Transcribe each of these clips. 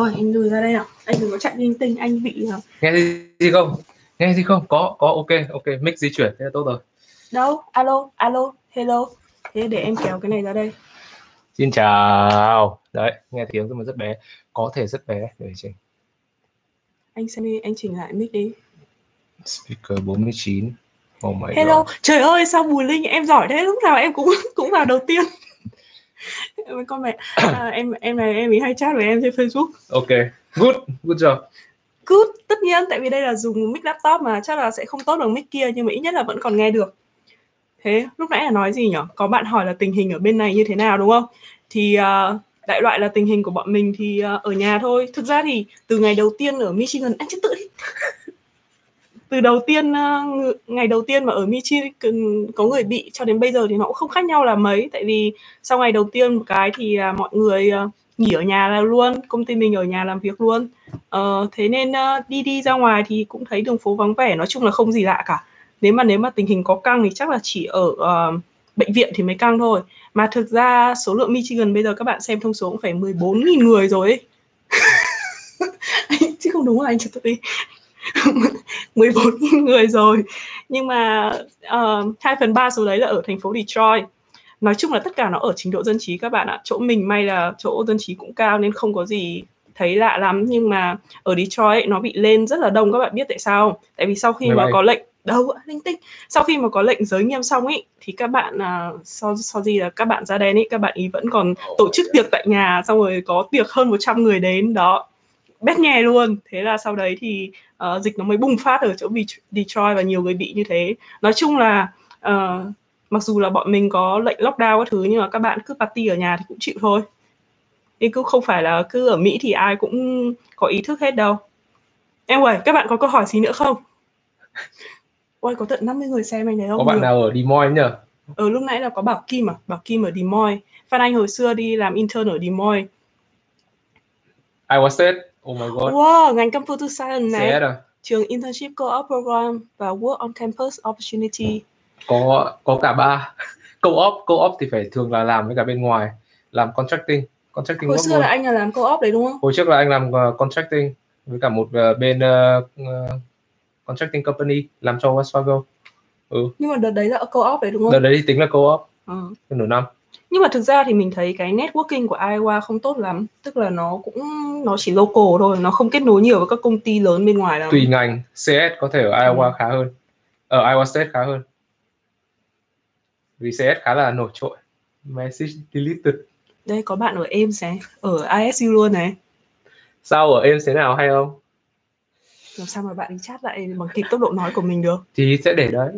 Thôi anh lùi ra đây nào. Anh đừng có chạy linh tinh, anh bị nghe gì không? Nghe gì không? Có ok, mic di chuyển thế là tốt rồi. Đâu? Alo, hello. Thế để em kéo cái này ra đây. Xin chào. Đấy, nghe tiếng nhưng mà rất bé. Có thể rất bé để chỉnh. Anh xem đi, anh chỉnh lại mic đi. Speaker 49. Oh my hello. God. Trời ơi sao Bùi Linh em giỏi thế, lúc nào em cũng vào đầu tiên. Con mẹ em này em ý hay chat với em trên Facebook. Ok, good job. Good, tất nhiên tại vì đây là dùng mic laptop mà chắc là sẽ không tốt bằng mic kia nhưng mà ít nhất là vẫn còn nghe được. Thế lúc nãy là nói gì nhỉ? Có bạn hỏi là tình hình ở bên này như thế nào đúng không? Thì đại loại là tình hình của bọn mình thì ở nhà thôi. Thực ra thì từ ngày đầu tiên ở Michigan anh chết tự đi. Từ đầu tiên ngày đầu tiên mà ở Michigan có người bị cho đến bây giờ thì nó cũng không khác nhau là mấy. Tại vì sau ngày đầu tiên một cái thì mọi người nghỉ ở nhà luôn, công ty mình ở nhà làm việc luôn. Thế nên đi ra ngoài thì cũng thấy đường phố vắng vẻ, nói chung là không gì lạ cả. Nếu mà tình hình có căng thì chắc là chỉ ở bệnh viện thì mới căng thôi. Mà thực ra số lượng Michigan bây giờ các bạn xem thông số cũng phải 14.000 người rồi ấy. Chứ không đúng là anh chụp tôi đi. 14.000 người rồi. Nhưng mà 2/3 số đấy là ở thành phố Detroit. Nói chung là tất cả nó ở trình độ dân trí các bạn ạ. Chỗ mình may là chỗ dân trí cũng cao nên không có gì thấy lạ lắm. Nhưng mà ở Detroit nó bị lên rất là đông, các bạn biết tại sao? Tại vì sau khi mà có lệnh đâu linh tinh, sau khi mà có lệnh giới nghiêm xong ấy thì các bạn sau gì là các bạn ra đen ấy, các bạn ý vẫn còn tổ chức tiệc tại nhà, xong rồi có tiệc hơn 100 người đến đó, bét nhè luôn. Thế là sau đấy thì dịch nó mới bùng phát ở chỗ Detroit và nhiều người bị như thế. Nói chung là mặc dù là bọn mình có lệnh lockdown các thứ nhưng mà các bạn cứ party ở nhà thì cũng chịu thôi. Thì cũng không phải là cứ ở Mỹ thì ai cũng có ý thức hết đâu. Anyway, các bạn có câu hỏi gì nữa không? Ôi có tận 50 người xem anh đấy không? Có bạn nào ở Des Moines nhỉ? Lúc nãy là có Bảo Kim à? Bảo Kim ở Des Moines. Phan Anh hồi xưa đi làm intern ở Des Moines. Iowa State. Oh my god. Wow, ngành Computer Science này. Sẽ rồi. Trường Internship Co-op Program và Work on Campus Opportunity. Có cả ba. Co-op thì phải thường là làm với cả bên ngoài, làm contracting. Hồi xưa là anh là làm co-op đấy đúng không? Hồi trước là anh làm contracting với cả một bên contracting company làm cho Westfago. Nhưng mà đợt đấy là co-op đấy đúng không? Đợt đấy thì tính là co-op. Nửa năm. Nhưng mà thực ra thì mình thấy cái networking của Iowa không tốt lắm, tức là nó chỉ local thôi, nó không kết nối nhiều với các công ty lớn bên ngoài đâu. Tùy ngành, CS có thể ở Iowa khá hơn, ở Iowa State khá hơn, vì CS khá là nổi trội. Message deleted. Đây có bạn ở Ames này, ở ISU luôn này. Sao ở Ames thế nào hay không? Làm sao mà bạn đi chat lại bằng kịp tốc độ nói của mình được? Thì sẽ để đấy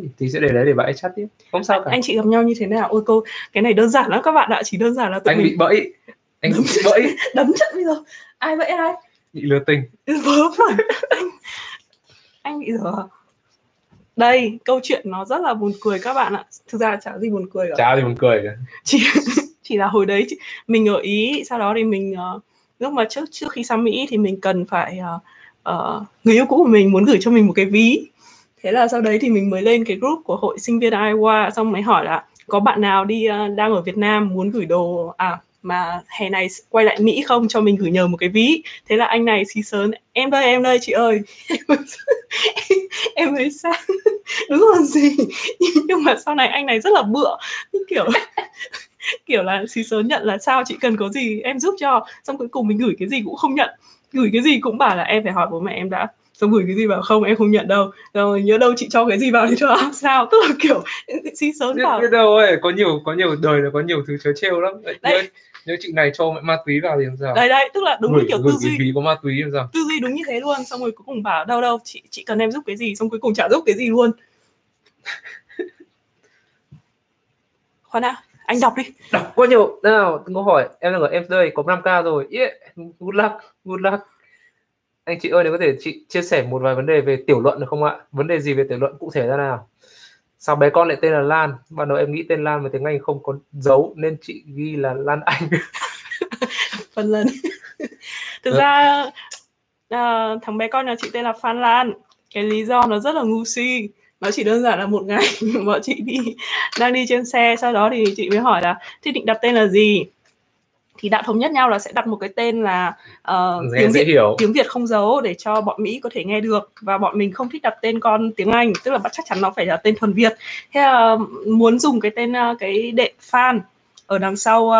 để bạn ấy chat tiếp. Không sao cả. Anh chị gặp nhau như thế nào? Ôi cô, cái này đơn giản lắm các bạn ạ, chỉ đơn giản là anh bị bẫy. Anh bị bẫy. Đấm trận bây giờ. Ai bẫy ai? Bị lừa tình. Vớ vẩn. Anh bị lừa. Đây, câu chuyện nó rất là buồn cười các bạn ạ. Thực ra là chả gì buồn cười cả. Chả gì buồn cười cả. Chỉ là hồi đấy mình ở Ý, sau đó thì mình lúc mà trước khi sang Mỹ thì mình cần phải người yêu cũ của mình muốn gửi cho mình một cái ví. Thế là sau đấy thì mình mới lên cái group của hội sinh viên Iowa, xong mới hỏi là có bạn nào đang ở Việt Nam muốn gửi đồ mà hè này quay lại Mỹ không, cho mình gửi nhờ một cái ví. Thế là anh này xí sớn, em đây chị ơi. Em ấy sang đúng rồi gì. Nhưng mà sau này anh này rất là bựa, kiểu là xí sớn nhận là sao chị cần có gì em giúp cho. Xong cuối cùng mình gửi cái gì cũng không nhận, gửi cái gì cũng bảo là em phải hỏi bố mẹ em đã, xong gửi cái gì bảo không em không nhận đâu, rồi nhớ đâu chị cho cái gì vào thì cho sao. Tức là kiểu xí sớm vào biết đâu ấy, có nhiều đời là có nhiều thứ trớ trêu lắm. Nếu chị này cho mẹ ma túy vào thì làm sao đấy, tức là đúng như kiểu tư duy đúng như thế luôn. Xong rồi cuối cùng bảo đâu chị cần em giúp cái gì, xong cuối cùng chả giúp cái gì luôn. Khoan đã, anh đọc đi. Đọc có nhiều nào có hỏi em là ở em đây có 5k rồi. Yeah, good luck. Anh chị ơi, nếu có thể chị chia sẻ một vài vấn đề về tiểu luận được không ạ? Vấn đề gì về tiểu luận cụ thể ra nào? Sao bé con lại tên là Lan? Bạn nói em nghĩ tên Lan mà tiếng Anh không có dấu nên chị ghi là Lan Anh. Phần lần. Thực ra thằng bé con nhà chị tên là Phan Lan. Cái lý do nó rất là ngu si. Nó chỉ đơn giản là một ngày bọn chị đang đi trên xe, sau đó thì chị mới hỏi là thế định đặt tên là gì. thì đã thống nhất nhau là sẽ đặt một cái tên là tiếng Việt không dấu để cho bọn Mỹ có thể nghe được. Và bọn mình không thích đặt tên con tiếng Anh, tức là chắc chắn nó phải là tên thuần Việt. Thế là muốn dùng cái tên cái đệm Phan ở đằng sau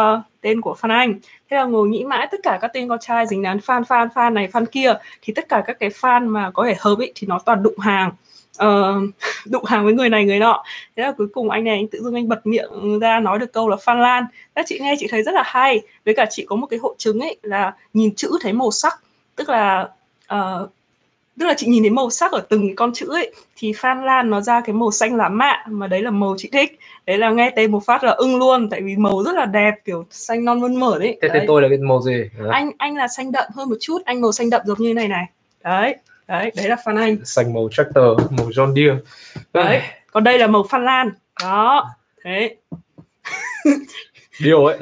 tên của Phan Anh. Thế là ngồi nghĩ mãi tất cả các tên con trai dính dáng Phan này, Phan kia, thì tất cả các cái Phan mà có thể hợp ý, thì nó toàn đụng hàng với người này người nọ. Thế là cuối cùng anh này tự dưng anh bật miệng ra nói được câu là Phan Lan. Các chị nghe chị thấy rất là hay. Với cả chị có một cái hội chứng ấy là nhìn chữ thấy màu sắc, tức là chị nhìn thấy màu sắc ở từng cái con chữ ấy, thì Phan Lan nó ra cái màu xanh lá mạ, mà đấy là màu chị thích. Đấy là nghe tên một phát là ưng luôn, tại vì màu rất là đẹp, kiểu xanh non mơn mởn đấy. Thế tên tôi là cái màu gì? Anh là xanh đậm hơn một chút, anh màu xanh đậm giống như này này. Đấy là Phan Anh. Xanh màu tractor, màu John Deere. Đấy, còn đây là màu Phan Lan. Đó, thế. Điều ấy.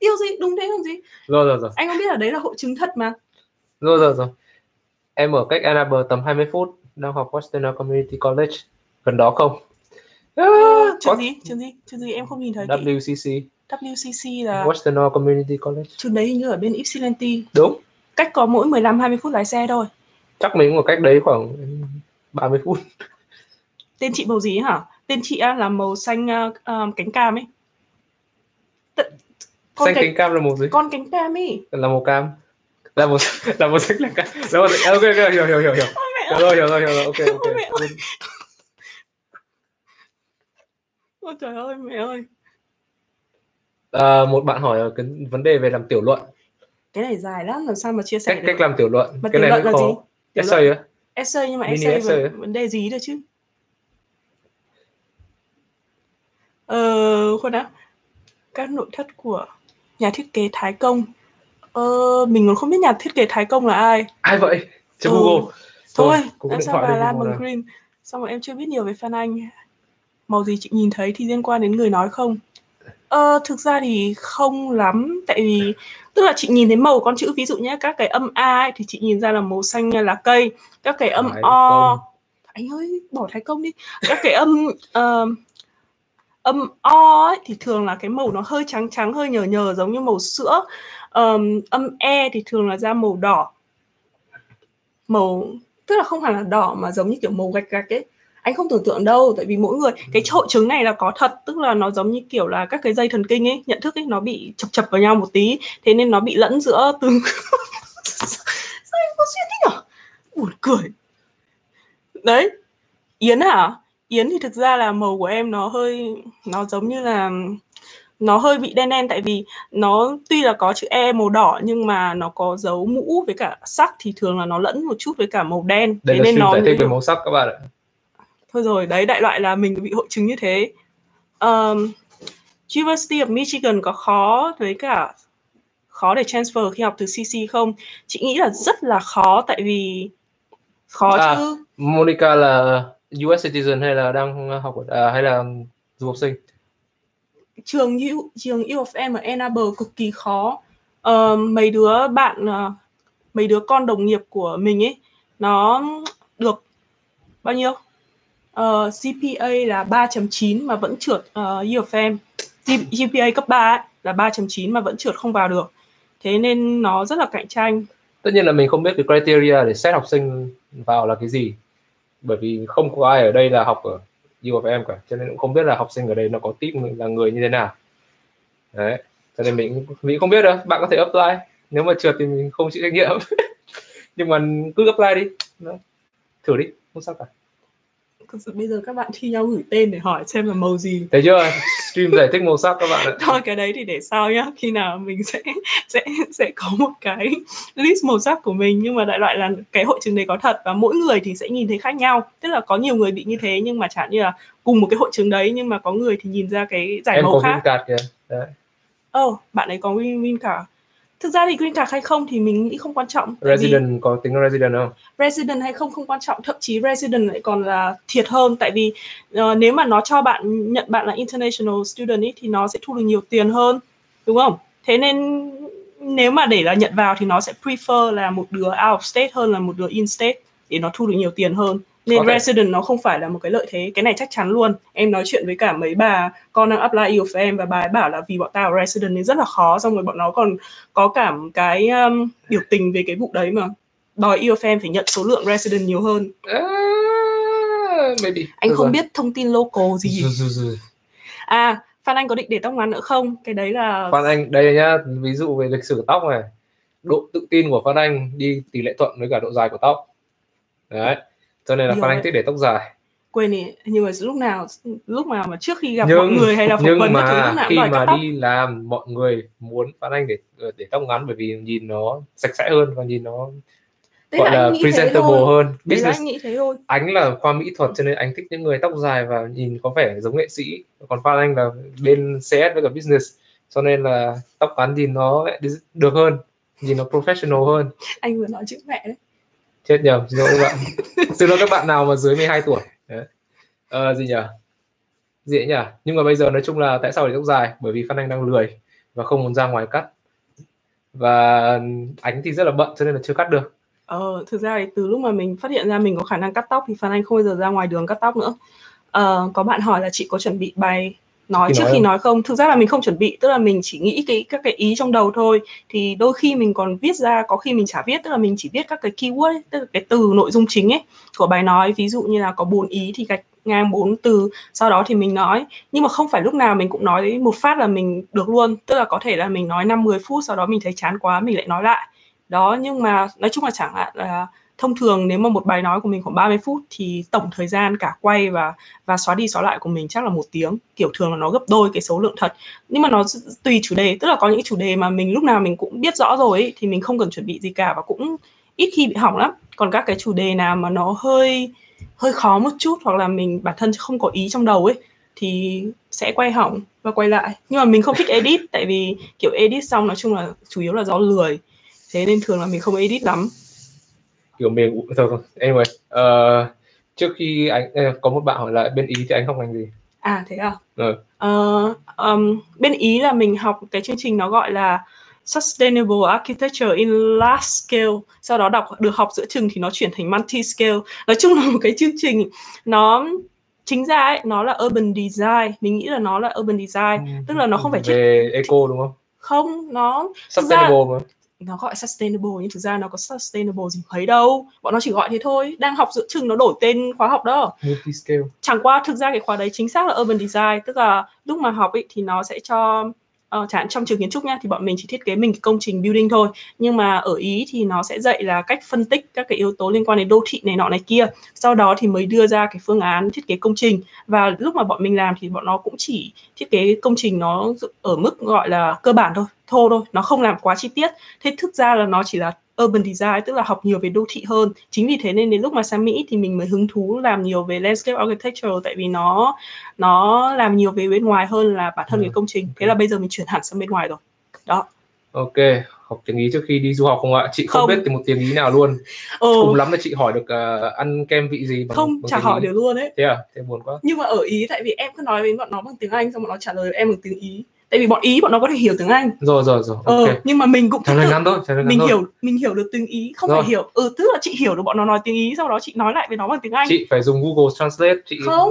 Điều gì, đúng thế không gì? Rồi. Anh không biết là đấy là hội chứng thật mà. Rồi. Em ở cách Ann Arbor tầm 20 phút, đang học Washington Community College. Gần đó không? Trường gì? Em không nhìn thấy. WCC là Washington Community College. Trường đấy hình như ở bên Ypsilanti. Đúng. Cách có mỗi 15-20 phút lái xe thôi. Chắc mình cũng ở cách đấy khoảng 30 phút. Tên chị màu gì hả? Tên chị là màu xanh cánh cam ấy. Xanh cánh cam là màu gì? Con cánh cam ấy. Là màu cam. Là một sách là cam. Ok, hiểu. Rồi, ok. Ôi trời ơi, mẹ ơi. Một bạn hỏi cái vấn đề về làm tiểu luận. Cái này dài lắm, làm sao mà chia sẻ được. Cách làm tiểu luận. Mà cái này là gì? Essay á? Essay, nhưng mà essay về vấn đề gì được chứ? Khoan đã. Các nội thất của nhà thiết kế Thái Công. Mình còn không biết nhà thiết kế Thái Công là ai. Ai vậy? Trên Google. Thôi, em sao bà Lan bằng green. Xong rồi em chưa biết nhiều về Phan Anh. Màu gì chị nhìn thấy thì liên quan đến người nói không? Thực ra thì không lắm. Tại vì tức là chị nhìn thấy màu con chữ, ví dụ nhé, các cái âm A ấy, thì chị nhìn ra là màu xanh lá cây. Các cái âm O, anh ơi bỏ Thái Công đi. Các cái âm O ấy, thì thường là cái màu nó hơi trắng trắng, hơi nhờ nhờ giống như màu sữa. Âm E thì thường là ra màu đỏ. Màu, tức là không hẳn là đỏ mà giống như kiểu màu gạch gạch ấy. Anh không tưởng tượng đâu, tại vì mỗi người, cái hội chứng này là có thật, tức là nó giống như kiểu là các cái dây thần kinh ấy, nhận thức ấy, nó bị chập vào nhau một tí, thế nên nó bị lẫn giữa từng... Sao em có suy nghĩ nhở? Buồn cười. Đấy, Yến hả? Yến thì thực ra là màu của em nó hơi, nó giống như là... nó hơi bị đen đen, tại vì nó tuy là có chữ E màu đỏ nhưng mà nó có dấu mũ với cả sắc, thì thường là nó lẫn một chút với cả màu đen. Đây là nó giải thích về màu sắc các bạn ạ. Thôi rồi, đấy, đại loại là mình bị hội chứng như thế. University of Michigan có khó với cả khó để transfer khi học từ CC không? Chị nghĩ là rất là khó, tại vì khó chứ. Monica là US citizen hay là đang học hay là du học sinh? Trường U of M ở Ann Arbor cực kỳ khó. Mấy đứa con đồng nghiệp của mình ấy, nó được bao nhiêu? GPA là 3.9 mà vẫn trượt. U of M GPA cấp 3 ấy, là 3.9 mà vẫn trượt không vào được. Thế nên nó rất là cạnh tranh. Tất nhiên là mình không biết cái criteria để xét học sinh vào là cái gì, bởi vì không có ai ở đây là học ở U of M cả, cho nên cũng không biết là học sinh ở đây nó có tip là người như thế nào. Đấy, cho nên mình không biết đâu. Bạn có thể apply, nếu mà trượt thì mình không chịu trách nhiệm. Nhưng mà cứ apply đi. Đấy, thử đi, không sao cả. Bây giờ các bạn thi nhau gửi tên để hỏi xem là màu gì. Thấy chưa? Stream giải thích màu sắc các bạn ạ. Thôi cái đấy thì để sau nhá. Khi nào mình sẽ có một cái list màu sắc của mình. Nhưng mà đại loại là cái hội chứng đấy có thật. Và mỗi người thì sẽ nhìn thấy khác nhau. Tức là có nhiều người bị như thế, nhưng mà chẳng như là cùng một cái hội chứng đấy, nhưng mà có người thì nhìn ra cái giải màu khác. Em có green card kìa. Bạn ấy có green card. Thực ra thì green card hay không thì mình nghĩ không quan trọng. Resident có tính resident không? Resident hay không quan trọng, thậm chí resident lại còn là thiệt hơn. Tại vì nếu mà nó cho bạn, nhận bạn là international student ý, thì nó sẽ thu được nhiều tiền hơn, đúng không? Thế nên nếu mà để là nhận vào thì nó sẽ prefer là một đứa out of state hơn là một đứa in state, để nó thu được nhiều tiền hơn. Nên resident nó không phải là một cái lợi thế. Cái này chắc chắn luôn. Em nói chuyện với cả mấy bà con đang apply IELTS với em, và bà ấy bảo là vì bọn tao resident nên rất là khó. Xong rồi bọn nó còn có cả một cái biểu tình về cái vụ đấy mà. Đòi IELTS em phải nhận số lượng resident nhiều hơn. Maybe. Anh không biết thông tin local gì. À, Phan Anh có định để tóc ngắn nữa không? Cái đấy là... Phan Anh, đây nhá, ví dụ về lịch sử tóc này. Độ tự tin của Phan Anh đi tỷ lệ thuận với cả độ dài của tóc. Đấy, cho nên là Phan Anh thích để tóc dài. Quên đi, nhưng mà lúc mà trước khi gặp mọi người hay là phỏng vấn các thứ, lúc nào cũng đòi cắt tóc. Đi làm, mọi người muốn Phan Anh để tóc ngắn bởi vì nhìn nó sạch sẽ hơn và nhìn nó... Gọi là presentable hơn. Business. Anh nghĩ thế thôi. Anh là khoa mỹ thuật cho nên anh thích những người tóc dài và nhìn có vẻ giống nghệ sĩ. Còn Phan Anh là bên CS với cả business, cho nên là tóc ngắn nhìn nó được hơn, nhìn nó professional hơn. Anh vừa nói chữ mẹ đấy. Chết nhầm, xin lỗi các bạn. Xin lỗi các bạn nào mà dưới 12 tuổi. Đấy. Dễ nhỉ. Nhưng mà bây giờ nói chung là tại sao để tóc dài? Bởi vì Phan Anh đang lười và không muốn ra ngoài cắt. Và anh thì rất là bận cho nên là chưa cắt được. Thực ra thì từ lúc mà mình phát hiện ra mình có khả năng cắt tóc thì Phan Anh không bao giờ ra ngoài đường cắt tóc nữa. Có bạn hỏi là chị có chuẩn bị bài nói trước khi nói không? Thực ra là mình không chuẩn bị, tức là mình chỉ nghĩ các cái ý trong đầu thôi. Thì đôi khi mình còn viết ra, có khi mình chả viết, tức là mình chỉ viết các cái keyword ấy, tức là cái từ nội dung chính ấy của bài nói. Ví dụ như là có 4 ý thì gạch ngang 4 từ, sau đó thì mình nói. Nhưng mà không phải lúc nào mình cũng nói một phát là mình được luôn. Tức là có thể là mình nói 5-10 phút, sau đó mình thấy chán quá mình lại nói lại. Đó, nhưng mà nói chung là chẳng hạn là thông thường nếu mà một bài nói của mình khoảng 30 phút thì tổng thời gian cả quay và xóa đi xóa lại của mình chắc là 1 tiếng. Kiểu thường là nó gấp đôi cái số lượng thật. Nhưng mà nó tùy chủ đề, tức là có những chủ đề mà mình lúc nào mình cũng biết rõ rồi ấy, thì mình không cần chuẩn bị gì cả và cũng ít khi bị hỏng lắm. Còn các cái chủ đề nào mà nó hơi khó một chút hoặc là mình bản thân không có ý trong đầu ấy thì sẽ quay hỏng và quay lại. Nhưng mà mình không thích edit tại vì kiểu edit xong nói chung là chủ yếu là do lười. Thế nên thường là mình không edit lắm. Kiểu mình thôi không. Anyway, trước khi anh có một bạn hỏi lại bên Ý thì anh học ngành gì? À thế à? Bên Ý là mình học cái chương trình nó gọi là Sustainable Architecture in Large Scale. Sau đó được học giữa chừng thì nó chuyển thành Multi Scale. Nói chung là một cái chương trình nó chính ra ấy, nó là urban design. Mình nghĩ là nó là urban design, tức là nó không phải về eco đúng không? Không, nó sustainable mà. Nó gọi sustainable nhưng thực ra nó có sustainable gì mấy đâu. Bọn nó chỉ gọi thế thôi. Đang học giữa chừng nó đổi tên khóa học đó. Multiscale. Chẳng qua thực ra cái khóa đấy chính xác là urban design. Tức là lúc mà học ấy thì nó sẽ cho chẳng hạn trong trường kiến trúc nha, thì bọn mình chỉ thiết kế mình công trình building thôi. Nhưng mà ở Ý thì nó sẽ dạy là cách phân tích các cái yếu tố liên quan đến đô thị này nọ này kia. Sau đó thì mới đưa ra cái phương án thiết kế công trình. Và lúc mà bọn mình làm thì bọn nó cũng chỉ thiết kế công trình nó ở mức gọi là cơ bản thôi, thô thôi. Nó không làm quá chi tiết. Thế thực ra là nó chỉ là urban design, tức là học nhiều về đô thị hơn. Chính vì thế nên đến lúc mà sang Mỹ thì mình mới hứng thú làm nhiều về landscape architecture, tại vì nó làm nhiều về bên ngoài hơn là bản thân cái công trình. Thế là bây giờ mình chuyển hẳn sang bên ngoài rồi. Đó. Ok, học tiếng Ý trước khi đi du học không ạ? Chị không biết thì một tiếng Ý nào luôn. Cùng lắm là chị hỏi được ăn kem vị gì bằng, không, bằng chả hỏi được luôn ấy. Thế à? Thế buồn quá. Nhưng mà ở Ý tại vì em cứ nói với bọn nó bằng tiếng Anh xong bọn nó trả lời em bằng tiếng Ý. Tại vì bọn Ý bọn nó có thể hiểu tiếng Anh. Rồi. Okay. Nhưng mà mình cũng mình hiểu được tiếng Ý, không rồi. Phải hiểu. Tức là chị hiểu được bọn nó nói tiếng Ý, sau đó chị nói lại với nó bằng tiếng Anh. Chị phải dùng Google Translate, chị không.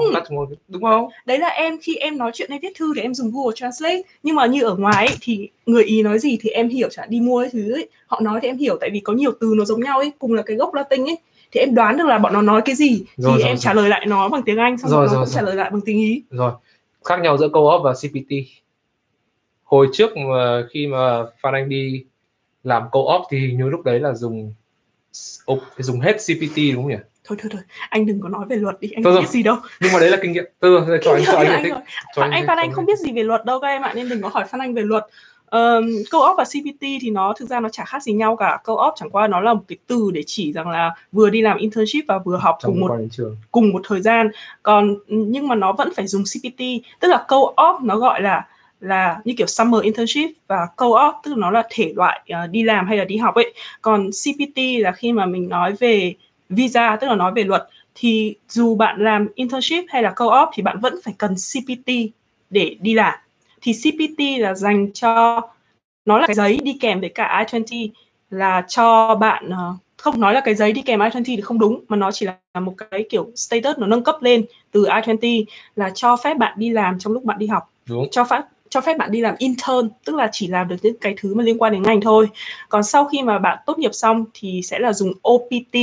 Đúng không? Đấy là em khi em nói chuyện hay viết thư thì em dùng Google Translate, nhưng mà như ở ngoài ấy, thì người Ý nói gì thì em hiểu, chẳng đi mua cái thứ ấy, họ nói thì em hiểu tại vì có nhiều từ nó giống nhau ấy, cùng là cái gốc Latin ấy. Thì em đoán được là bọn nó nói cái gì rồi, thì em trả lời lại nó bằng tiếng Anh xong rồi nó cũng trả lời lại bằng tiếng Ý. Rồi. Khác nhau giữa Co-op và CPT. Hồi trước mà khi mà Phan Anh đi làm co-op thì hình như lúc đấy là dùng hết CPT đúng không nhỉ? Thôi, anh đừng có nói về luật đi, anh không biết gì đâu. Nhưng mà đấy là kinh nghiệm. Phan Anh không biết gì về luật đâu các em ạ, nên đừng có hỏi Phan Anh về luật. Co-op và CPT thì nó thực ra nó chả khác gì nhau cả. Co-op chẳng qua nó là một cái từ để chỉ rằng là vừa đi làm internship và vừa học cùng một thời gian. Còn nhưng mà nó vẫn phải dùng CPT, tức là co-op nó gọi là như kiểu summer internship và co-op tức nó là thể loại đi làm hay là đi học ấy. Còn CPT là khi mà mình nói về visa, tức là nói về luật, thì dù bạn làm internship hay là co-op thì bạn vẫn phải cần CPT để đi làm. Thì CPT là dành cho, nó là cái giấy đi kèm với cả I-20 là cho bạn không nói là cái giấy đi kèm I-20 thì không đúng, mà nó chỉ là một cái kiểu status nó nâng cấp lên từ I-20 là cho phép bạn đi làm trong lúc bạn đi học, đúng. Cho phép bạn đi làm intern, tức là chỉ làm được những cái thứ mà liên quan đến ngành thôi. Còn sau khi mà bạn tốt nghiệp xong thì sẽ là dùng OPT,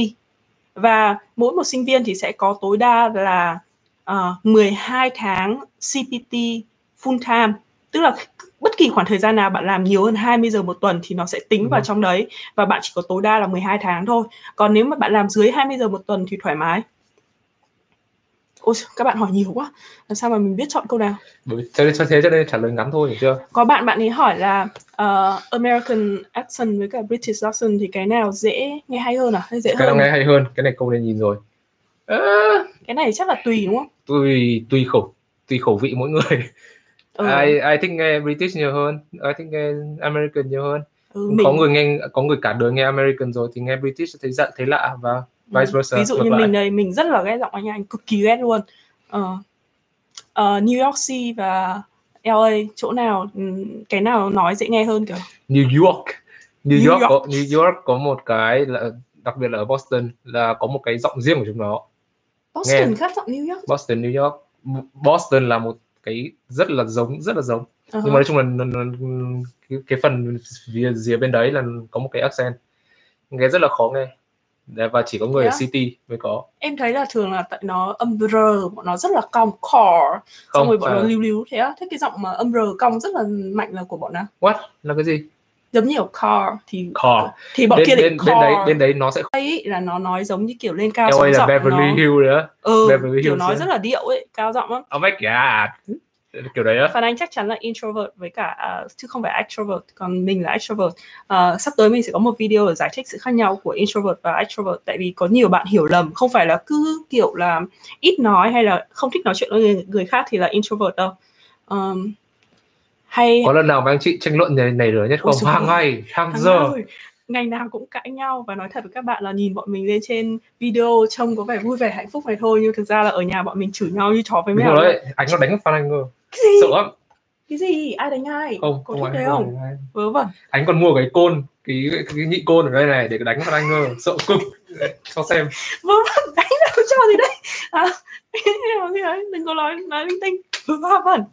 và mỗi một sinh viên thì sẽ có tối đa là 12 tháng CPT full time, tức là bất kỳ khoảng thời gian nào bạn làm nhiều hơn 20 giờ một tuần thì nó sẽ tính vào trong đấy, và bạn chỉ có tối đa là 12 tháng thôi. Còn nếu mà bạn làm dưới 20 giờ một tuần thì thoải mái. Ôi, các bạn hỏi nhiều quá, làm sao mà mình biết chọn câu nào? Thế cho nên trả lời ngắn thôi, hiểu chưa? Có bạn ấy hỏi là American accent với cả British accent thì cái nào dễ nghe hay hơn à? Hay dễ cái nào nghe hay hơn? Cái này câu này nhìn rồi. Cái này chắc là tùy đúng không? Tùy khẩu vị mỗi người. Ai thích nghe British nhiều hơn, ai thích nghe American nhiều hơn. Có người cả đời nghe American rồi thì nghe British thấy giận, thấy lạ, và vice versa. Ví dụ như mình đây, mình rất là ghét giọng anh cực kỳ ghét luôn. New York City và LA, chỗ nào cái nào nói dễ nghe hơn kìa? New York có một cái là, đặc biệt là ở Boston, là có một cái giọng riêng của chúng nó. Boston nghe khác giọng New York. Boston là một cái rất là giống. Uh-huh. Nhưng mà nói chung là cái phần phía bên đấy là có một cái accent nghe rất là khó nghe, và chỉ có người ở city mới có. Em thấy là thường là tại nó âm r bọn nó rất là cong, core, xong rồi bọn nó lưu thế á. Thế cái giọng mà âm r cong rất là mạnh là của bọn nào? What là cái gì? Giống như ở core thì bọn kia là core. Bên đấy nó sẽ thấy là nó nói giống như kiểu lên cao giọng, là Beverly Hills nữa. Beverly kiểu Hills nói rất là điệu ấy, cao giọng lắm. Oh my god. Kiểu đấy á. Phan Anh chắc chắn là introvert với cả chứ không phải extrovert, còn mình là extrovert. Sắp tới mình sẽ có một video để giải thích sự khác nhau của introvert và extrovert, tại vì có nhiều bạn hiểu lầm, không phải là cứ kiểu là ít nói hay là không thích nói chuyện với người khác thì là introvert đâu. Hay có lần nào mà anh chị tranh luận này rồi nhất không? Hàng giờ ngày nào cũng cãi nhau, và nói thật với các bạn là nhìn bọn mình lên trên video trông có vẻ vui vẻ hạnh phúc này thôi, nhưng thực ra là ở nhà bọn mình chửi nhau như chó với mèo đấy. Anh nó đánh Phan Anh rồi. Cái gì? Sợ lắm. Cái gì? Ai đánh ai? Có thích thế không? Vớ vẩn. Anh còn mua cái côn, cái nhị côn ở đây này để đánh Phan Anh rồi, sợ cực. Cho xem. Vớ vẩn, đánh đâu cho gì đấy. Đừng có nói linh tinh.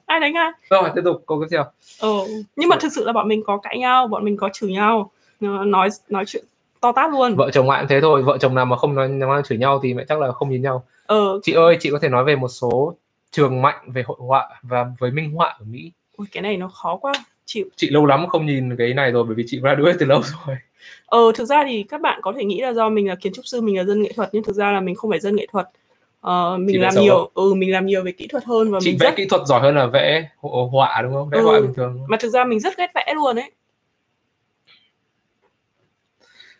Ai đánh ai? Rồi, tiếp tục câu tiếp theo. Nhưng mà thực sự là bọn mình có cãi nhau, bọn mình có chửi nhau, nói chuyện to tát luôn. Vợ chồng ngoại cũng thế thôi, vợ chồng nào mà không nói chửi nhau thì mẹ chắc là không nhìn nhau. Chị ơi, chị có thể nói về một số trường mạnh về hội họa và với minh họa ở Mỹ. Ui, cái này nó khó quá. Chị lâu lắm không nhìn cái này rồi, bởi vì chị graduate từ lâu rồi. Thực ra thì các bạn có thể nghĩ là do mình là kiến trúc sư, mình là dân nghệ thuật, nhưng thực ra là mình không phải dân nghệ thuật. Mình làm nhiều về kỹ thuật hơn, và chị vẽ kỹ thuật giỏi hơn là vẽ họa đúng không? Vẽ họa bình thường. Mà thực ra mình rất ghét vẽ luôn ấy.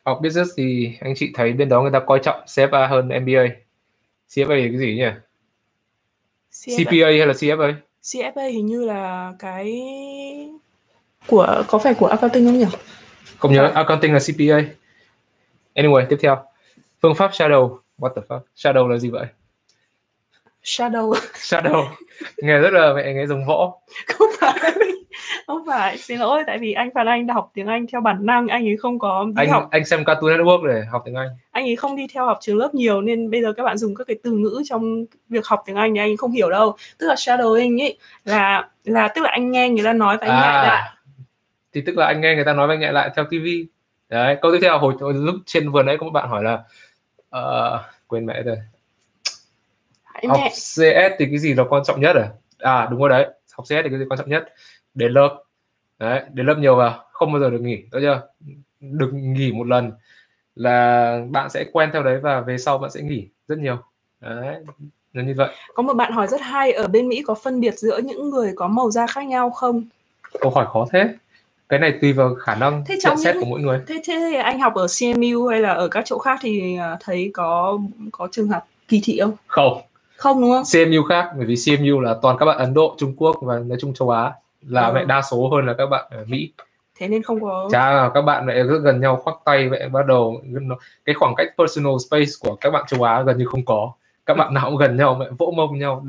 Học business thì anh chị thấy bên đó người ta coi trọng CFA hơn MBA. CFA là cái gì nhỉ? CPA hay là CFA? CFA hình như là cái có phải của accounting không nhỉ? Không nhớ, accounting là CPA. Anyway, tiếp theo. Phương pháp shadow. What the fuck? Shadow là gì vậy? Shadow nghe rất là mẹ nghe giống võ. Không phải, xin lỗi, tại vì anh Phan Anh học tiếng Anh theo bản năng, anh ấy không có học. Anh xem Cartoon Network để học tiếng Anh. Anh ấy không đi theo học trường lớp nhiều, nên bây giờ các bạn dùng các cái từ ngữ trong việc học tiếng Anh thì anh ấy không hiểu đâu. Tức là shadowing ấy là tức là anh nghe người ta nói và anh nhại lại. Thì tức là anh nghe người ta nói và anh nhại lại theo TV. Đấy, câu tiếp theo hồi lúc trên vừa nãy có một bạn hỏi là quên mẹ rồi. Học CS thì cái gì là quan trọng nhất à? À đúng rồi đấy, học CS thì cái gì quan trọng nhất? Đến lớp. Đấy, đến lớp nhiều vào, không bao giờ được nghỉ, được chưa? Được nghỉ một lần là bạn sẽ quen theo đấy, và về sau bạn sẽ nghỉ rất nhiều. Đấy, là như vậy. Có một bạn hỏi rất hay, ở bên Mỹ có phân biệt giữa những người có màu da khác nhau không? Câu hỏi khó thế. Cái này tùy vào khả năng nhận xét của mỗi người. Thế anh học ở CMU hay là ở các chỗ khác thì thấy có trường hợp kỳ thị không? Không đúng không? CMU khác, bởi vì CMU là toàn các bạn Ấn Độ, Trung Quốc và nói chung châu Á là vậy, đa số hơn là các bạn ở Mỹ. Thế nên không có. Chà, các bạn lại rất gần nhau, khoác tay vậy, bắt đầu cái khoảng cách personal space của các bạn châu Á gần như không có. Các bạn nào cũng gần nhau, vỗ mông nhau,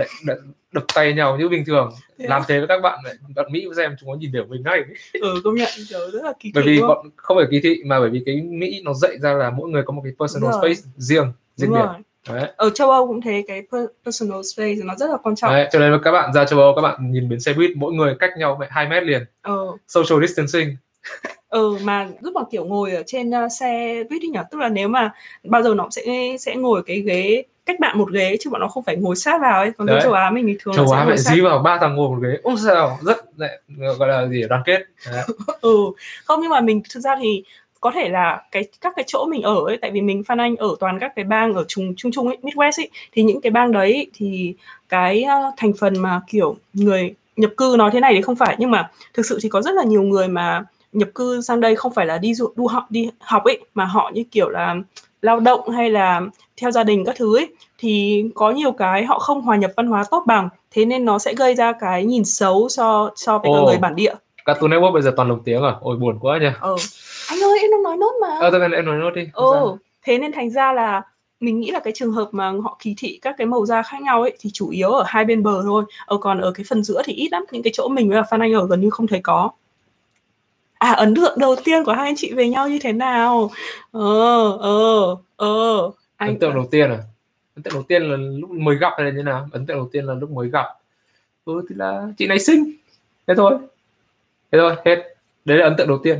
đập tay nhau như bình thường. Yeah. Làm thế với các bạn này, bạn Mỹ xem chúng nó nhìn đều mình ngay. Ừ, công nhận rất là kỳ thị. Bởi vì bọn không phải kỳ thị mà bởi vì cái Mỹ nó dạy ra là mỗi người có một cái personal space riêng biệt. Đấy. Ở châu Âu cũng thế, cái personal space nó rất là quan trọng. Đấy, cho nên các bạn ra châu Âu các bạn nhìn bến xe buýt mỗi người cách nhau 2 mét liền. Social distancing. Mà lúc mà kiểu ngồi ở trên xe buýt đi nhỉ, tức là nếu mà bao giờ nó cũng sẽ ngồi cái ghế cách bạn một ghế chứ bọn nó không phải ngồi sát vào ấy. Còn bên châu Á mình thì thường châu Á lại dí vào 3 thằng ngồi một ghế, sao rất gọi là gì đoàn kết. Không, nhưng mà mình thực ra thì có thể là các cái chỗ mình ở ấy, tại vì mình Phan Anh ở toàn các cái bang ở trung ấy, Midwest ấy, thì những cái bang đấy thì cái thành phần mà kiểu người nhập cư nói thế này thì không phải, nhưng mà thực sự thì có rất là nhiều người mà nhập cư sang đây không phải là đi học ấy, mà họ như kiểu là lao động hay là theo gia đình các thứ ấy, thì có nhiều cái họ không hòa nhập văn hóa tốt bằng, thế nên nó sẽ gây ra cái nhìn xấu so với người bản địa. Cartoon Network bây giờ toàn lồng tiếng à? Ôi buồn quá nhỉ. Anh ơi em đang nói nốt mà. Thôi em nói nốt đi. Thế nên thành ra là mình nghĩ là cái trường hợp mà họ kỳ thị các cái màu da khác nhau ấy thì chủ yếu ở hai bên bờ thôi. Còn ở cái phần giữa thì ít lắm, những cái chỗ mình với Phan Anh ở gần như không thấy có. Ấn tượng đầu tiên của hai anh chị về nhau như thế nào? Ấn tượng đầu tiên à? Ấn tượng đầu tiên là lúc mới gặp hay là như nào? Ấn tượng đầu tiên là lúc mới gặp. Thì là chị này xinh. Thế thôi, hết. Đấy là ấn tượng đầu tiên.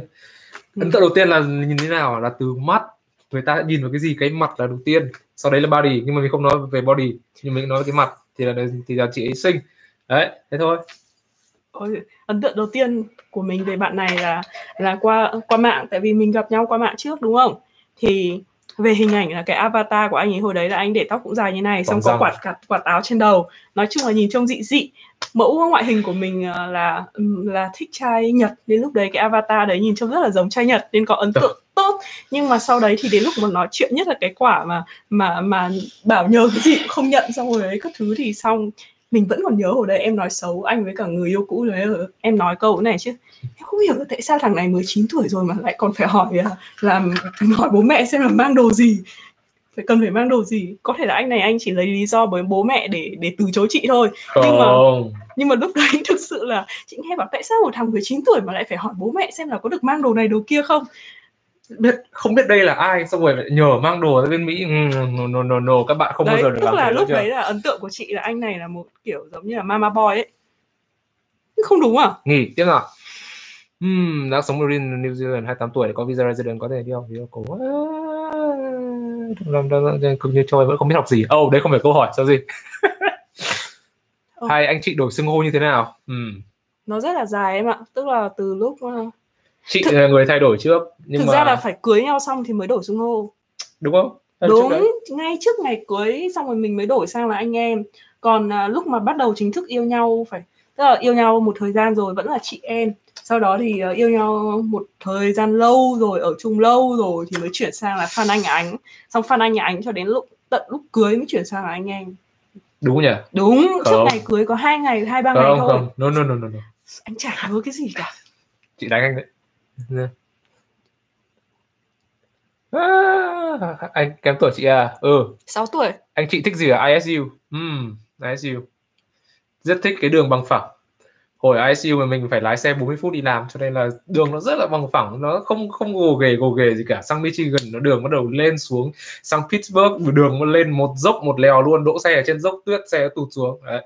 Ấn tượng đầu tiên là nhìn thế nào? Là từ mắt. Người ta nhìn vào cái gì? Cái mặt là đầu tiên. Sau đấy là body. Nhưng mà mình không nói về body. Nhưng mình nói về cái mặt. Thì là chị ấy xinh. Đấy, thế thôi. Ấn tượng đầu tiên của mình về bạn này là qua mạng. Tại vì mình gặp nhau qua mạng trước đúng không? Thì về hình ảnh là cái avatar của anh ấy hồi đấy là anh để tóc cũng dài như này, xong có quạt áo trên đầu. Nói chung là nhìn trông dị. Mẫu ngoại hình của mình là thích trai Nhật. Đến lúc đấy cái avatar đấy nhìn trông rất là giống trai Nhật nên có ấn tượng tốt. Nhưng mà sau đấy thì đến lúc mà nói chuyện, nhất là cái quả mà bảo nhờ cái gì cũng không nhận, xong rồi đấy các thứ thì xong. Mình vẫn còn nhớ hồi đấy em nói xấu anh với cả người yêu cũ đấy, em nói câu này chứ em không hiểu tại sao thằng này 19 tuổi rồi mà lại còn phải hỏi hỏi bố mẹ xem là mang đồ gì, cần phải mang đồ gì. Có thể là anh này anh chỉ lấy lý do với bố mẹ để từ chối chị thôi. Nhưng mà lúc đấy thực sự là chị nghe bảo tại sao một thằng 19 tuổi mà lại phải hỏi bố mẹ xem là có được mang đồ này đồ kia không, không biết đây là ai, xong rồi nhờ mang đồ ra bên Mỹ. No, các bạn không đấy, bao giờ được làm thế. Tức là lúc đấy là ấn tượng của chị là anh này là một kiểu giống như là mama boy ấy. Không đúng à? Nghỉ tiếp nào. Đang sống ở New Zealand, 28 tuổi, có visa resident, có thể đi học gì đâu. Cũng như chơi vẫn không biết học gì. Đấy không phải câu hỏi, sao gì? Hai anh chị đổi xưng hô như thế nào? Nó rất là dài em ạ. Tức là từ lúc... Chị là người thay đổi trước, nhưng thực ra là phải cưới nhau xong thì mới đổi xưng hô. Đúng không? Đúng, ngay trước ngày cưới xong rồi mình mới đổi sang là anh em. Còn lúc mà bắt đầu chính thức yêu nhau tức là yêu nhau một thời gian rồi vẫn là chị em. Sau đó thì yêu nhau một thời gian lâu rồi, ở chung lâu rồi thì mới chuyển sang là Phan Anh Ánh. Xong Phan Anh Ánh cho đến tận lúc cưới mới chuyển sang là anh em. Đúng nhỉ? Đúng, trước ngày cưới có 2 ngày, 2-3 ngày thôi. Không. No. Anh chả có cái gì cả. Chị đánh anh đấy. Anh kém tuổi chị à? 6 tuổi. Anh chị thích gì ở ISU? ISU rất thích cái đường bằng phẳng. Hồi ISU mà mình phải lái xe 40 phút đi làm, cho nên là đường nó rất là bằng phẳng, nó không gồ ghề gì cả. Sang Michigan nó đường bắt đầu lên xuống, sang Pittsburgh đường nó lên một dốc một lèo luôn, đỗ xe ở trên dốc tuyết, xe tụt xuống. Đấy.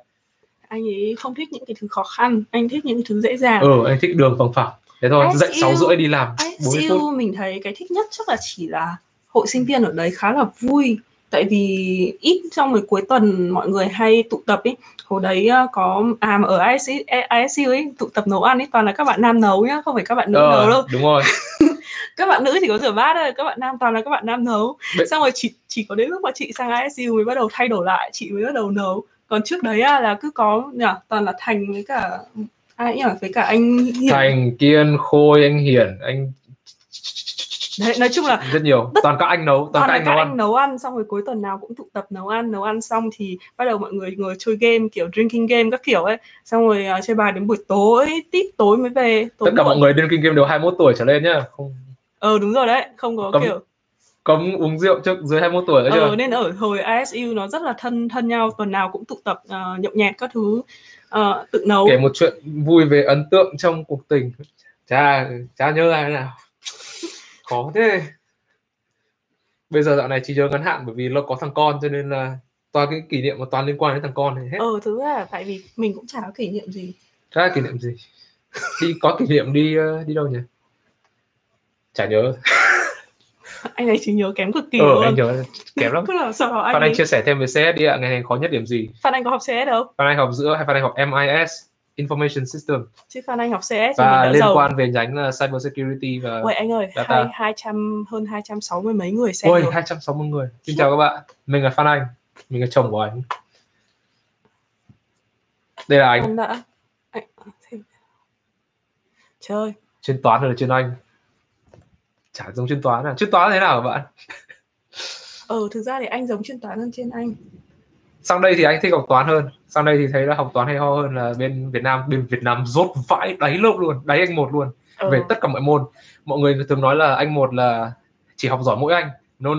Anh ấy không thích những cái thứ khó khăn, anh thích những thứ dễ dàng. Anh thích đường bằng phẳng. Thế thôi, dậy 6:30 đi làm 40 phút. Mình thấy cái thích nhất chắc là chỉ là hội sinh viên ở đấy khá là vui. Tại vì ít, trong rồi cuối tuần mọi người hay tụ tập ấy. Hồi đấy có ở ISU ấy, tụ tập nấu ăn ấy toàn là các bạn nam nấu nhá, không phải các bạn nữ nấu đâu. Đúng rồi. Các bạn nữ thì có rửa bát thôi, các bạn nam toàn là các bạn nam nấu. Xong rồi chỉ có đến lúc mà chị sang ISU mới bắt đầu thay đổi lại, chị mới bắt đầu nấu. Còn trước đấy là cứ có toàn là Thành với cả anh Hiển. Thành, Kiên, Khôi, anh Hiển, anh đấy, nói chung là rất nhiều, toàn các anh nấu, toàn các anh nấu ăn, xong rồi cuối tuần nào cũng tụ tập nấu ăn xong thì bắt đầu mọi người ngồi chơi game, kiểu drinking game các kiểu ấy, xong rồi chơi bài đến buổi tối, tít tối mới về. Tất cả mọi người drinking game đều 21 tuổi trở lên nhá. Đúng rồi đấy, không có kiểu Cấm uống rượu trước dưới 21 tuổi đấy chưa? Nên ở hồi ISU nó rất là thân nhau, tuần nào cũng tụ tập nhậu nhẹt các thứ, tự nấu. Kể một chuyện vui về ấn tượng trong cuộc tình. Chả nhớ ra thế nào. Khó thế. Bây giờ dạo này chỉ nhớ ngắn hạn bởi vì nó có thằng con cho nên là toàn cái kỷ niệm mà toàn liên quan đến thằng con này hết. Thứ là tại vì mình cũng chả có kỷ niệm gì. Chả kỷ niệm gì. Đi có kỷ niệm đi đâu nhỉ? Chả nhớ. Anh này chỉ nhớ kém cực kỳ luôn. Anh nhớ kém lắm. Phan Anh chia sẻ thêm về CS đi ạ. Ngày này khó nhất điểm gì? Phan Anh có học CS đâu? Phan Anh học giữa hay Phan Anh học MIS, Information System. Chứ Phan Anh học CS và liên quan về nhánh là Cyber Security và Ôi anh ơi, data. 260 mấy người xem. Ôi 260 người. Xin chào các bạn. Mình là Phan Anh. Mình là chồng của anh. Đây là anh. Chơi. Chuyên toán hay là chuyên Anh? Chả giống chuyên toán nào. Chuyên toán thế nào các bạn? Thực ra thì anh giống chuyên toán hơn trên Anh. Sang đây thì anh thích học toán hơn. Sang đây thì thấy là học toán hay ho hơn là bên Việt Nam. Bên Việt Nam rốt vãi đáy lớp luôn. Đáy Anh một luôn. Về tất cả mọi môn. Mọi người thường nói là Anh một là chỉ học giỏi mỗi Anh. No.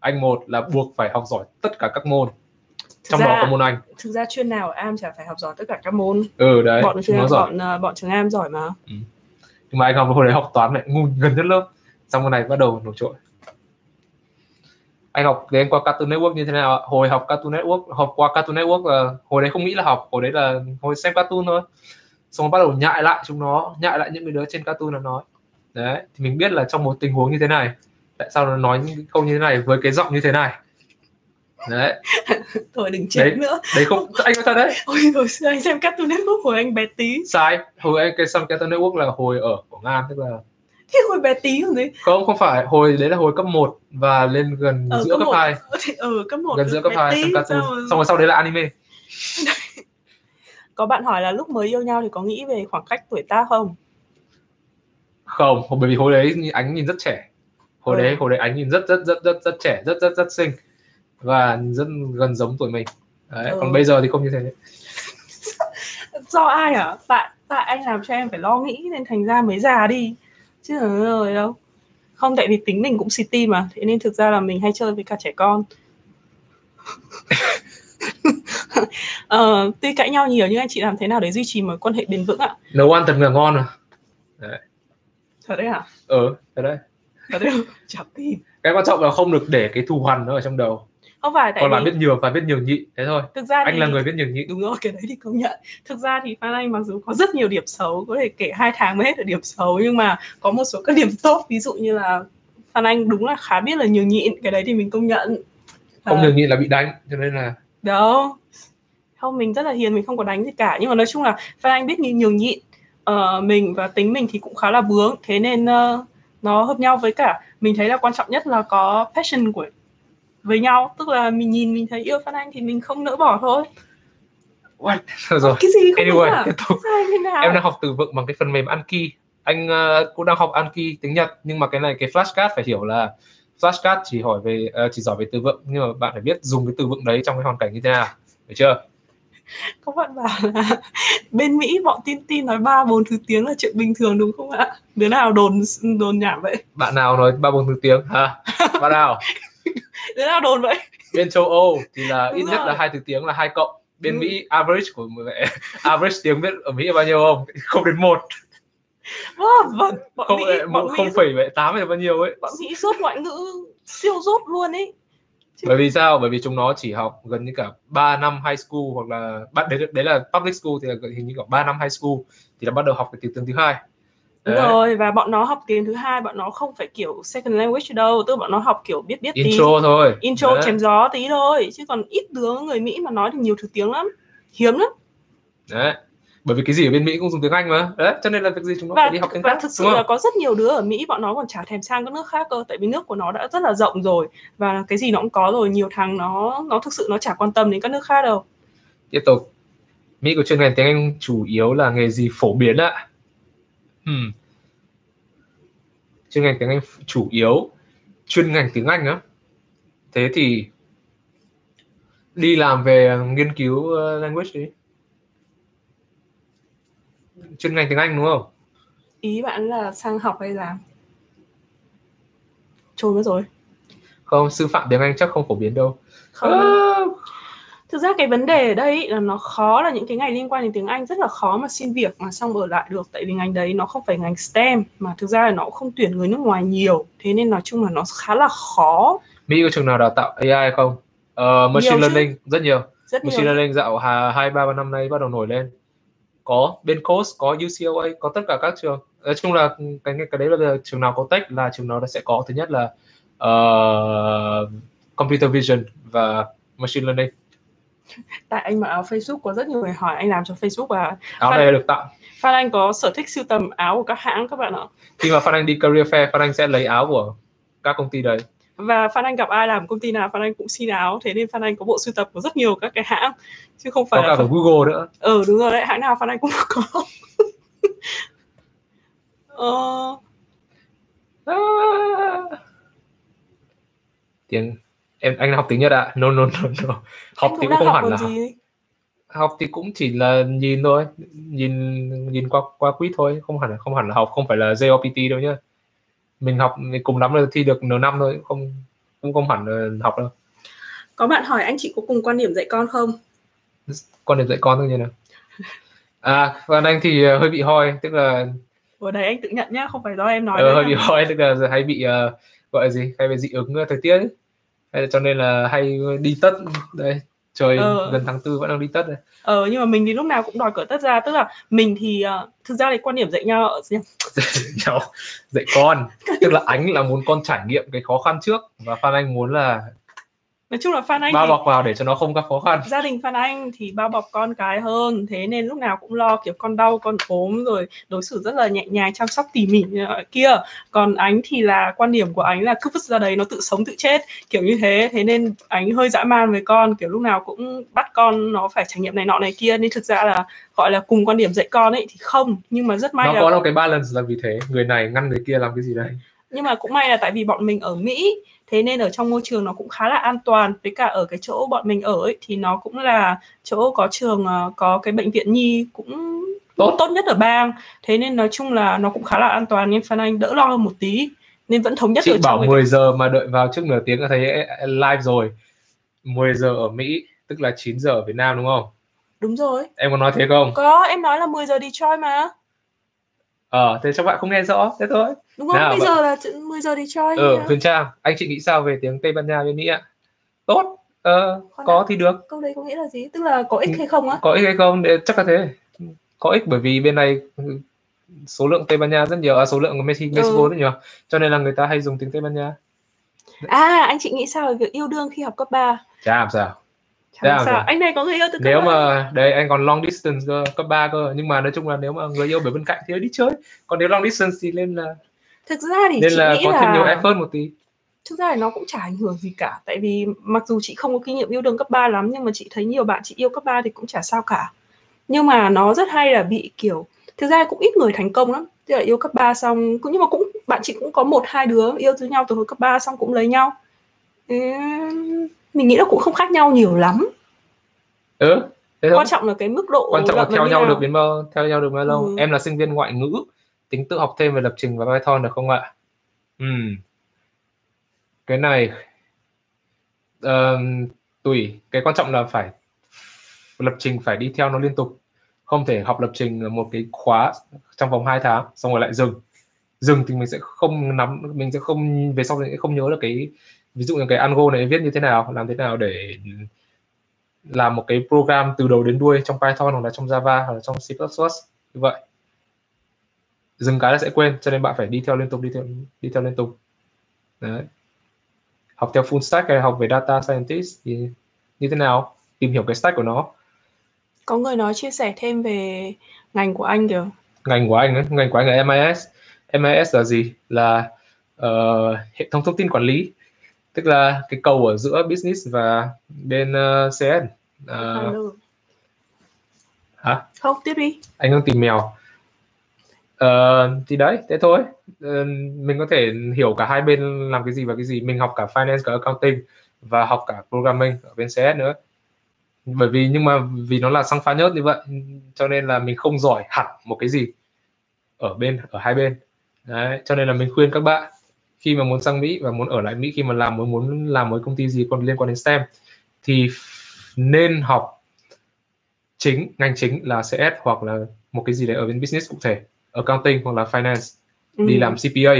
Anh một là buộc phải học giỏi tất cả các môn. Trong đó có môn Anh. Thực ra chuyên nào Am chả phải học giỏi tất cả các môn. Đấy. Bọn trường Am giỏi mà. Nhưng mà anh học hồi đấy học toán lại ngu gần nhất lớp. Xong cái này bắt đầu nổi trội. Anh học đến qua Cartoon Network như thế nào? Hồi học Cartoon Network, học qua Cartoon Network là hồi đấy không nghĩ là học, hồi đấy là hồi xem cartoon thôi. Xong bắt đầu nhại lại chúng nó, nhại lại những cái đứa trên cartoon nó nói. Đấy, thì mình biết là trong một tình huống như thế này, tại sao nó nói những câu như thế này với cái giọng như thế này. Đấy. Thôi đừng chết nữa. Đấy không, anh nói thật đấy. Hồi xưa anh xem Cartoon Network hồi anh bé tí. Sai, hồi anh xem Cartoon Network là hồi ở Quảng Nam, tức là thế hồi bé tí còn gì? Không phải, hồi đấy là hồi cấp 1 và lên gần giữa cấp 2. Cấp 1 gần giữa cấp 2 xem Cartoon. Xong rồi sau đấy là anime. Có bạn hỏi là lúc mới yêu nhau thì có nghĩ về khoảng cách tuổi tác không? Không, bởi vì hồi đấy anh nhìn rất trẻ. Hồi đấy anh nhìn rất trẻ, rất xinh. Và rất gần giống tuổi mình đấy. Còn bây giờ thì không như thế. Do ai hả? Tại anh làm cho em phải lo nghĩ nên thành ra mới già đi. Chứ rồi đâu. Không, tại vì tính mình cũng xịt tim mà. Thế nên thực ra là mình hay chơi với cả trẻ con. Tuy cãi nhau nhiều nhưng anh chị làm thế nào để duy trì mối quan hệ bền vững ạ? Nấu ăn thật là ngon à? Đấy. Thật đấy hả? Thật đấy. Thật đấy chả tin. Cái quan trọng là không được để cái thù hằn nó ở trong đầu. Không phải tại còn vì... là biết nhiều và biết nhiều nhị thế thôi. Thực ra anh thì... là người biết nhiều nhị. Đúng rồi, cái đấy thì công nhận. Thực ra thì Phan Anh mặc dù có rất nhiều điểm xấu, có thể kể 2 tháng mới hết ở điểm xấu, nhưng mà có một số các điểm tốt, ví dụ như là Phan Anh đúng là khá biết là nhiều nhịn, cái đấy thì mình công nhận. Không nhiều nhịn là bị đánh, cho nên là đâu. Không, mình rất là hiền, mình không có đánh gì cả, nhưng mà nói chung là Phan Anh biết nhiều nhịn. Mình và tính mình thì cũng khá là bướng, thế nên nó hợp nhau. Với cả mình thấy là quan trọng nhất là có passion của với nhau, tức là mình nhìn mình thấy yêu Phan Anh thì mình không nỡ bỏ thôi. What? Rồi. Cái gì không anyway, à? Tiếp tục. Em đang học từ vựng bằng cái phần mềm Anki. Anh cũng đang học Anki tiếng Nhật, nhưng mà cái này cái flashcard phải hiểu là flashcard chỉ hỏi về chỉ giỏi về từ vựng, nhưng mà bạn phải biết dùng cái từ vựng đấy trong cái hoàn cảnh như thế nào, được chưa? Các bạn bảo là bên Mỹ bọn tin nói 3-4 thứ tiếng là chuyện bình thường đúng không ạ? Đứa nào đồn nhảm vậy? Bạn nào nói 3-4 thứ tiếng hả? Bạn nào? Đứa nào đồn vậy? Bên châu Âu thì là đúng ít rồi. Nhất là 2 thứ tiếng là 2+. Bên Mỹ average của average tiếng Việt ở Mỹ là bao nhiêu không? Không đến 1. Vâng, không phẩy 8 hay bao nhiêu ấy. Bọn Mỹ rốt ngoại ngữ siêu rốt luôn ấy. Bởi vì sao? Bởi vì chúng nó chỉ học gần như cả 3 năm high school, hoặc là đấy là public school thì là hình như cả 3 năm high school thì là bắt đầu học cái tiếng thứ 2. Đúng rồi, và bọn nó học tiếng thứ 2, bọn nó không phải kiểu second language đâu, tức bọn nó học kiểu biết tí. Intro thôi. Intro đấy. Chém gió tí thôi, chứ còn ít đứa người Mỹ mà nói thì nhiều thứ tiếng lắm, hiếm lắm. Đấy. Bởi vì cái gì ở bên Mỹ cũng dùng tiếng Anh mà. Đấy, cho nên là việc gì chúng nó phải đi học tiếng khác. Và thực sự là có rất nhiều đứa ở Mỹ bọn nó còn chả thèm sang các nước khác cơ, tại vì nước của nó đã rất là rộng rồi và cái gì nó cũng có rồi, nhiều thằng nó thực sự nó chả quan tâm đến các nước khác đâu. Tiếp tục. Mỹ của chuyên ngành tiếng Anh chủ yếu là nghề gì phổ biến ạ? Chuyên ngành tiếng Anh chủ yếu, chuyên ngành tiếng Anh á. Thế thì đi làm về nghiên cứu language đi. Chuyên ngành tiếng Anh đúng không? Ý bạn là sang học hay làm? Trốn mất rồi. Không, sư phạm tiếng Anh chắc không phổ biến đâu. Không. Thực ra cái vấn đề ở đây là nó khó, là những cái ngành liên quan đến tiếng Anh rất là khó mà xin việc mà xong ở lại được. Tại vì ngành đấy nó không phải ngành STEM, mà thực ra là nó cũng không tuyển người nước ngoài nhiều. Thế nên nói chung là nó khá là khó. Mỹ có trường nào đào tạo AI không? Machine Learning rất nhiều. Machine Learning dạo 2-3 năm nay bắt đầu nổi lên. Có bên Coast, có UCLA, có tất cả các trường. Nói chung là cái đấy là trường nào có tech là trường nào sẽ có. Thứ nhất là Computer Vision và Machine Learning. Tại anh mặc áo Facebook, có rất nhiều người hỏi anh làm cho Facebook và áo này được tặng. Phan Anh có sở thích sưu tầm áo của các hãng các bạn ạ. Khi mà Phan Anh đi career fair, Phan Anh sẽ lấy áo của các công ty đấy. Và Phan Anh gặp ai làm công ty nào Phan Anh cũng xin áo. Thế nên Phan Anh có bộ sưu tập của rất nhiều các cái hãng, chứ không phải có là cả Google nữa. Đúng rồi đấy, hãng nào Phan Anh cũng có. Tiếng anh học tiếng Nhật ạ? No. Học thì cũng không hẳn là học thì cũng chỉ là nhìn thôi, nhìn qua quýt thôi, không hẳn là học, không phải là JLPT đâu nhá. Mình học mình cùng lắm là thi được N5 thôi, cũng không hẳn là học đâu. Có bạn hỏi anh chị có cùng quan điểm dạy con không? Quan điểm dạy con thôi như nào? Còn anh thì hơi bị hoi, tức là ở đấy anh tự nhận nhá, không phải do em nói. Hơi bị hoi tức là hay bị gọi gì, hay bị dị ứng thời tiết ấy. Cho nên là hay đi tất đây, trời gần tháng 4 vẫn đang đi tất đây. Nhưng mà mình thì lúc nào cũng đòi cởi tất ra, tức là mình thì thực ra là quan điểm dạy nhau ở dạy con, tức là anh là muốn con trải nghiệm cái khó khăn trước, và Phan Anh muốn là nói chung là Phan Anh bao bọc vào để cho nó không gặp khó khăn. Gia đình Phan Anh thì bao bọc con cái hơn, thế nên lúc nào cũng lo kiểu con đau con ốm rồi đối xử rất là nhẹ nhàng, chăm sóc tỉ mỉ kia. Còn Ánh thì là quan điểm của Ánh là cứ vứt ra đấy nó tự sống tự chết kiểu như thế. Thế nên Ánh hơi dã man với con, kiểu lúc nào cũng bắt con nó phải trải nghiệm này nọ này kia. Nên thực ra là gọi là cùng quan điểm dạy con ấy thì không, nhưng mà rất may nó là có đâu cái balance là vì thế, người này ngăn người kia làm cái gì đấy. Nhưng mà cũng may là tại vì bọn mình ở Mỹ, thế nên ở trong môi trường nó cũng khá là an toàn. Với cả ở cái chỗ bọn mình ở ấy, thì nó cũng là chỗ có trường, có cái bệnh viện nhi cũng tốt nhất ở bang. Thế nên nói chung là nó cũng khá là an toàn, nên Phan Anh đỡ lo hơn một tí. Nên vẫn thống nhất chị ở trong. Chị bảo 10 giờ mà đợi vào trước nửa tiếng là thấy live rồi. 10 giờ ở Mỹ, tức là 9 giờ ở Việt Nam đúng không? Đúng rồi. Em có nói thế không? Có, em nói là 10 giờ Detroit mà. Thế các bạn không nghe rõ, thế thôi. Đúng không? Bây giờ là 10 giờ Detroit. Huyền Trang, anh chị nghĩ sao về tiếng Tây Ban Nha bên Mỹ ạ? Tốt, có thì được. Câu đấy có nghĩa là gì? Tức là có ích hay không á? Có ích hay không? Chắc là thế. Có ích bởi vì bên này số lượng Tây Ban Nha rất nhiều, số lượng của Mexico rất nhiều. Cho nên là người ta hay dùng tiếng Tây Ban Nha. Anh chị nghĩ sao về việc yêu đương khi học cấp 3? Chả làm sao. Anh này có người yêu từ cấp 3. Nếu mà đấy anh còn long distance cơ, cấp 3 cơ. Nhưng mà nói chung là nếu mà người yêu ở bên cạnh thì đi chơi. Còn nếu long distance thì lên là thực ra thì nên chị là nghĩ có là thêm nhiều effort một tí. Thực ra thì nó cũng chả ảnh hưởng gì cả. Tại vì mặc dù chị không có kinh nghiệm yêu đương cấp 3 lắm, nhưng mà chị thấy nhiều bạn chị yêu cấp 3 thì cũng chả sao cả. Nhưng mà nó rất hay là bị kiểu, thực ra cũng ít người thành công lắm. Tức là yêu cấp 3 xong cũng, nhưng mà cũng bạn chị cũng có 1-2 đứa yêu với nhau từ hồi cấp 3 xong cũng lấy nhau. Mình nghĩ là cũng không khác nhau nhiều lắm. Quan trọng là cái mức độ, quan trọng là theo nhau được bao lâu. Em là sinh viên ngoại ngữ, tính tự học thêm về lập trình và Python được không ạ? Cái này tùy. Cái quan trọng là phải lập trình phải đi theo nó liên tục, không thể học lập trình một cái khóa trong vòng 2 tháng xong rồi lại dừng thì mình sẽ không nắm, mình sẽ không về sau mình sẽ không nhớ được cái ví dụ như cái algo này viết như thế nào, làm thế nào để làm một cái program từ đầu đến đuôi trong Python hoặc là trong Java hoặc là trong C++ như vậy. Dừng cái là sẽ quên, cho nên bạn phải đi theo liên tục, đi theo liên tục. Đấy. Học theo full stack hay học về data scientist thì như thế nào? Tìm hiểu cái stack của nó. Có người nói chia sẻ thêm về ngành của anh kìa. Ngành của anh là MIS. MIS là gì? Là hệ thống thông tin quản lý. Tức là cái cầu ở giữa business và bên CS. Hả? Không, tiếp đi. Anh đang tìm mèo. Thì đấy, thế thôi. Mình có thể hiểu cả hai bên làm cái gì và cái gì. Mình học cả finance, cả accounting và học cả programming ở bên CS nữa. Bởi vì nhưng mà vì nó là xăng pha nhớt như vậy, cho nên là mình không giỏi hẳn một cái gì ở hai bên. Đấy, cho nên là mình khuyên các bạn khi mà muốn sang Mỹ và muốn ở lại Mỹ, khi mà muốn làm với công ty gì còn liên quan đến STEM thì nên học ngành chính là CS hoặc là một cái gì đấy ở bên business cụ thể, accounting hoặc là finance, đi làm CPA,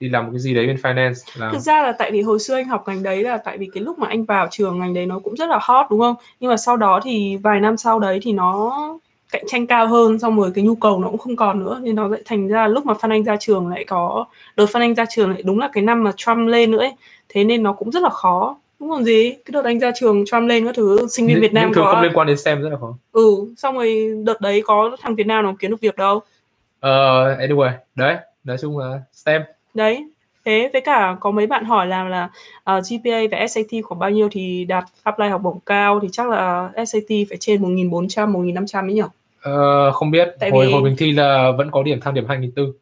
đi làm một cái gì đấy bên finance là... Thực ra là tại vì hồi xưa anh học ngành đấy là tại vì cái lúc mà anh vào trường ngành đấy nó cũng rất là hot đúng không? Nhưng mà sau đó thì vài năm sau đấy thì nó cạnh tranh cao hơn, xong rồi cái nhu cầu nó cũng không còn nữa, nên nó lại thành ra lúc mà Phan Anh ra trường lại có đợt Phan Anh ra trường lại đúng là cái năm mà Trump lên nữa ấy. Thế nên nó cũng rất là khó. Đúng còn gì, cái đợt anh ra trường Trump lên các thứ, sinh viên Việt Nam có không liên quan đến STEM rất là khó. Xong rồi đợt đấy có thằng Việt Nam nó kiếm được việc đâu. Anyway, đấy, nói chung là STEM. Đấy, thế với cả có mấy bạn hỏi là GPA và SAT khoảng bao nhiêu thì đạt apply học bổng cao, thì chắc là SAT phải trên 1400, 1500 ấy nhỉ? Không biết, tại hồi mình thi là vẫn có điểm thang điểm 2004.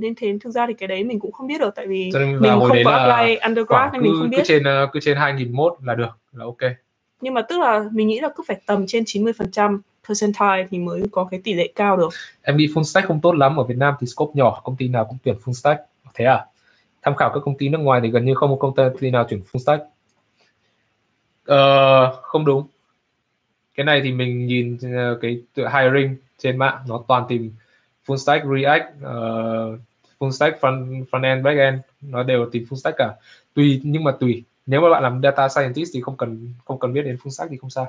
Nên thế thực ra thì cái đấy mình cũng không biết được, tại vì mình không có apply undergrad nên mình không biết. Cứ trên 2001 là được, là ok. Nhưng mà tức là mình nghĩ là cứ phải tầm trên 90% percentile thì mới có cái tỷ lệ cao được. Em nghĩ full stack không tốt lắm, ở Việt Nam thì scope nhỏ, công ty nào cũng tuyển full stack. Thế à? Tham khảo các công ty nước ngoài thì gần như không một công ty nào chuyển full stack. Không đúng. Cái này thì mình nhìn cái hiring trên mạng nó toàn tìm full stack, React, full stack, front end, back end, nó đều tìm full stack cả. Nhưng mà tùy. Nếu mà bạn làm data scientist thì không cần biết đến full stack thì không sao.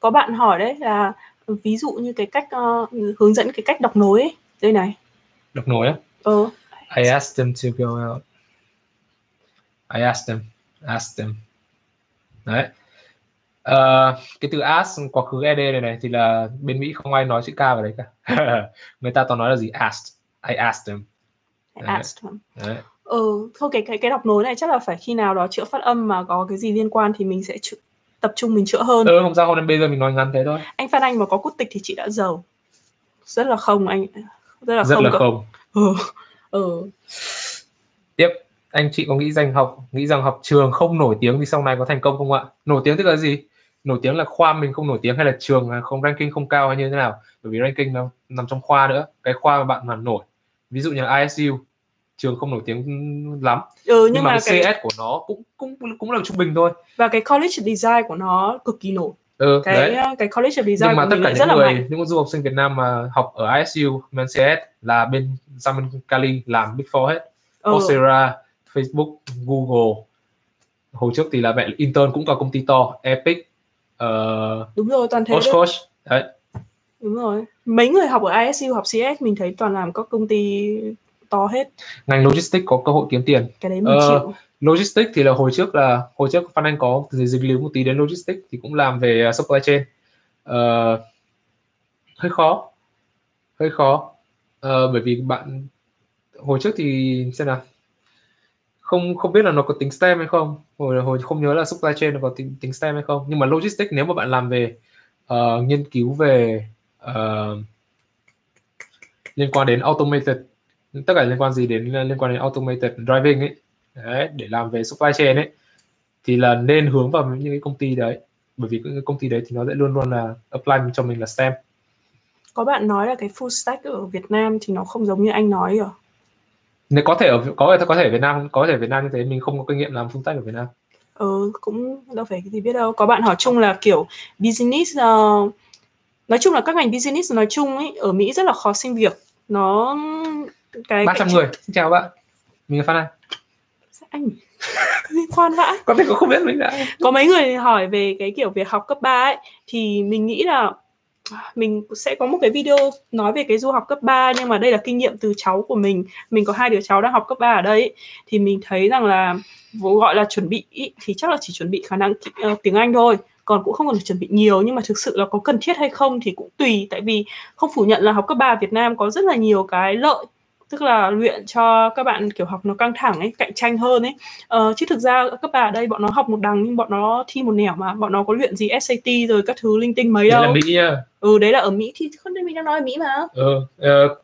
Có bạn hỏi đấy là ví dụ như cái cách hướng dẫn cái cách đọc nối ấy, đây này. Đọc nối á? I asked them to go out. I asked them. Đấy. Cái từ ask quá khứ ed này thì là bên Mỹ không ai nói chữ k vào đấy cả. Người ta toàn nói là gì? Asked. I asked them. Đấy. Thôi cái đọc nối này chắc là phải khi nào đó chữa phát âm mà có cái gì liên quan thì mình sẽ tập trung mình chữa hơn. Không sao, hôm nay bây giờ mình nói ngắn thế thôi. Anh Phan Anh mà có quốc tịch thì chị đã giàu. Rất là không anh. Rất là không. Tiếp, anh chị có nghĩ rằng học trường không nổi tiếng thì sau này có thành công không ạ? Nổi tiếng tức là gì? Nổi tiếng là khoa mình không nổi tiếng, hay là trường không ranking không cao, hay như thế nào? Bởi vì ranking nó nằm trong khoa nữa, cái khoa mà bạn mà nổi. Ví dụ như là ISU, trường không nổi tiếng lắm, nhưng mà CS của nó cũng là trung bình thôi. Và cái college design của nó cực kỳ nổi. Cái college of design. Nhưng mà tất cả những du học sinh Việt Nam mà học ở ISU, CS là bên sang bên Cali làm Big Four hết. Coursera, Facebook, Google. Hồi trước thì là mẹ intern cũng có công ty to, Epic. Đúng rồi, toàn thế. Oshkosh. Đấy. Đúng rồi. Mấy người học ở ISU, học CS mình thấy toàn làm các công ty to hết. Ngành logistics có cơ hội kiếm tiền. Cái đấy mình chịu. Logistics thì là hồi trước Phan Anh có dịch lưu một tí đến logistics thì cũng làm về supply chain. Hơi khó. Bởi vì bạn hồi trước thì xem nào, không biết là nó có tính STEM hay không, hồi không nhớ là supply chain nó có tính STEM hay không, nhưng mà logistics nếu mà bạn làm về nghiên cứu về liên quan đến automated, tất cả liên quan đến automated driving ấy. Đấy, để làm về supply chain ấy thì là nên hướng vào những cái công ty đấy, bởi vì những công ty đấy thì nó sẽ luôn luôn là apply cho mình là STEM. Có bạn nói là cái full stack ở Việt Nam thì nó không giống như anh nói rồi. Nếu có thể ở Việt Nam, có thể Việt Nam như thế, mình không có kinh nghiệm làm full stack ở Việt Nam. Cũng đâu phải cái gì biết đâu. Có bạn hỏi chung là kiểu business, nói chung là các ngành business nói chung ấy ở Mỹ rất là khó xin việc. Nó cái 300 người. Xin chào bạn, mình là Phan Lan. Anh liên quan vãi. Có thể không biết mình đã. Có mấy người hỏi về cái kiểu việc học cấp 3 ấy, thì mình nghĩ là mình sẽ có một cái video nói về cái du học cấp 3, nhưng mà đây là kinh nghiệm từ cháu của mình. Mình có 2 đứa cháu đang học cấp 3 ở đây ấy, thì mình thấy rằng là gọi là chuẩn bị thì chắc là chỉ chuẩn bị khả năng tiếng Anh thôi, còn cũng không cần chuẩn bị nhiều, nhưng mà thực sự là có cần thiết hay không thì cũng tùy, tại vì không phủ nhận là học cấp 3 ở Việt Nam có rất là nhiều cái lợi. Tức là luyện cho các bạn kiểu học nó căng thẳng ấy, cạnh tranh hơn ấy. Chứ thực ra các bạn ở đây bọn nó học một đằng nhưng bọn nó thi một nẻo mà. Bọn nó có luyện gì SAT rồi các thứ linh tinh mấy đâu. Đấy là Mỹ nha. Đấy là ở Mỹ thì không, nên mình đang nói ở Mỹ mà.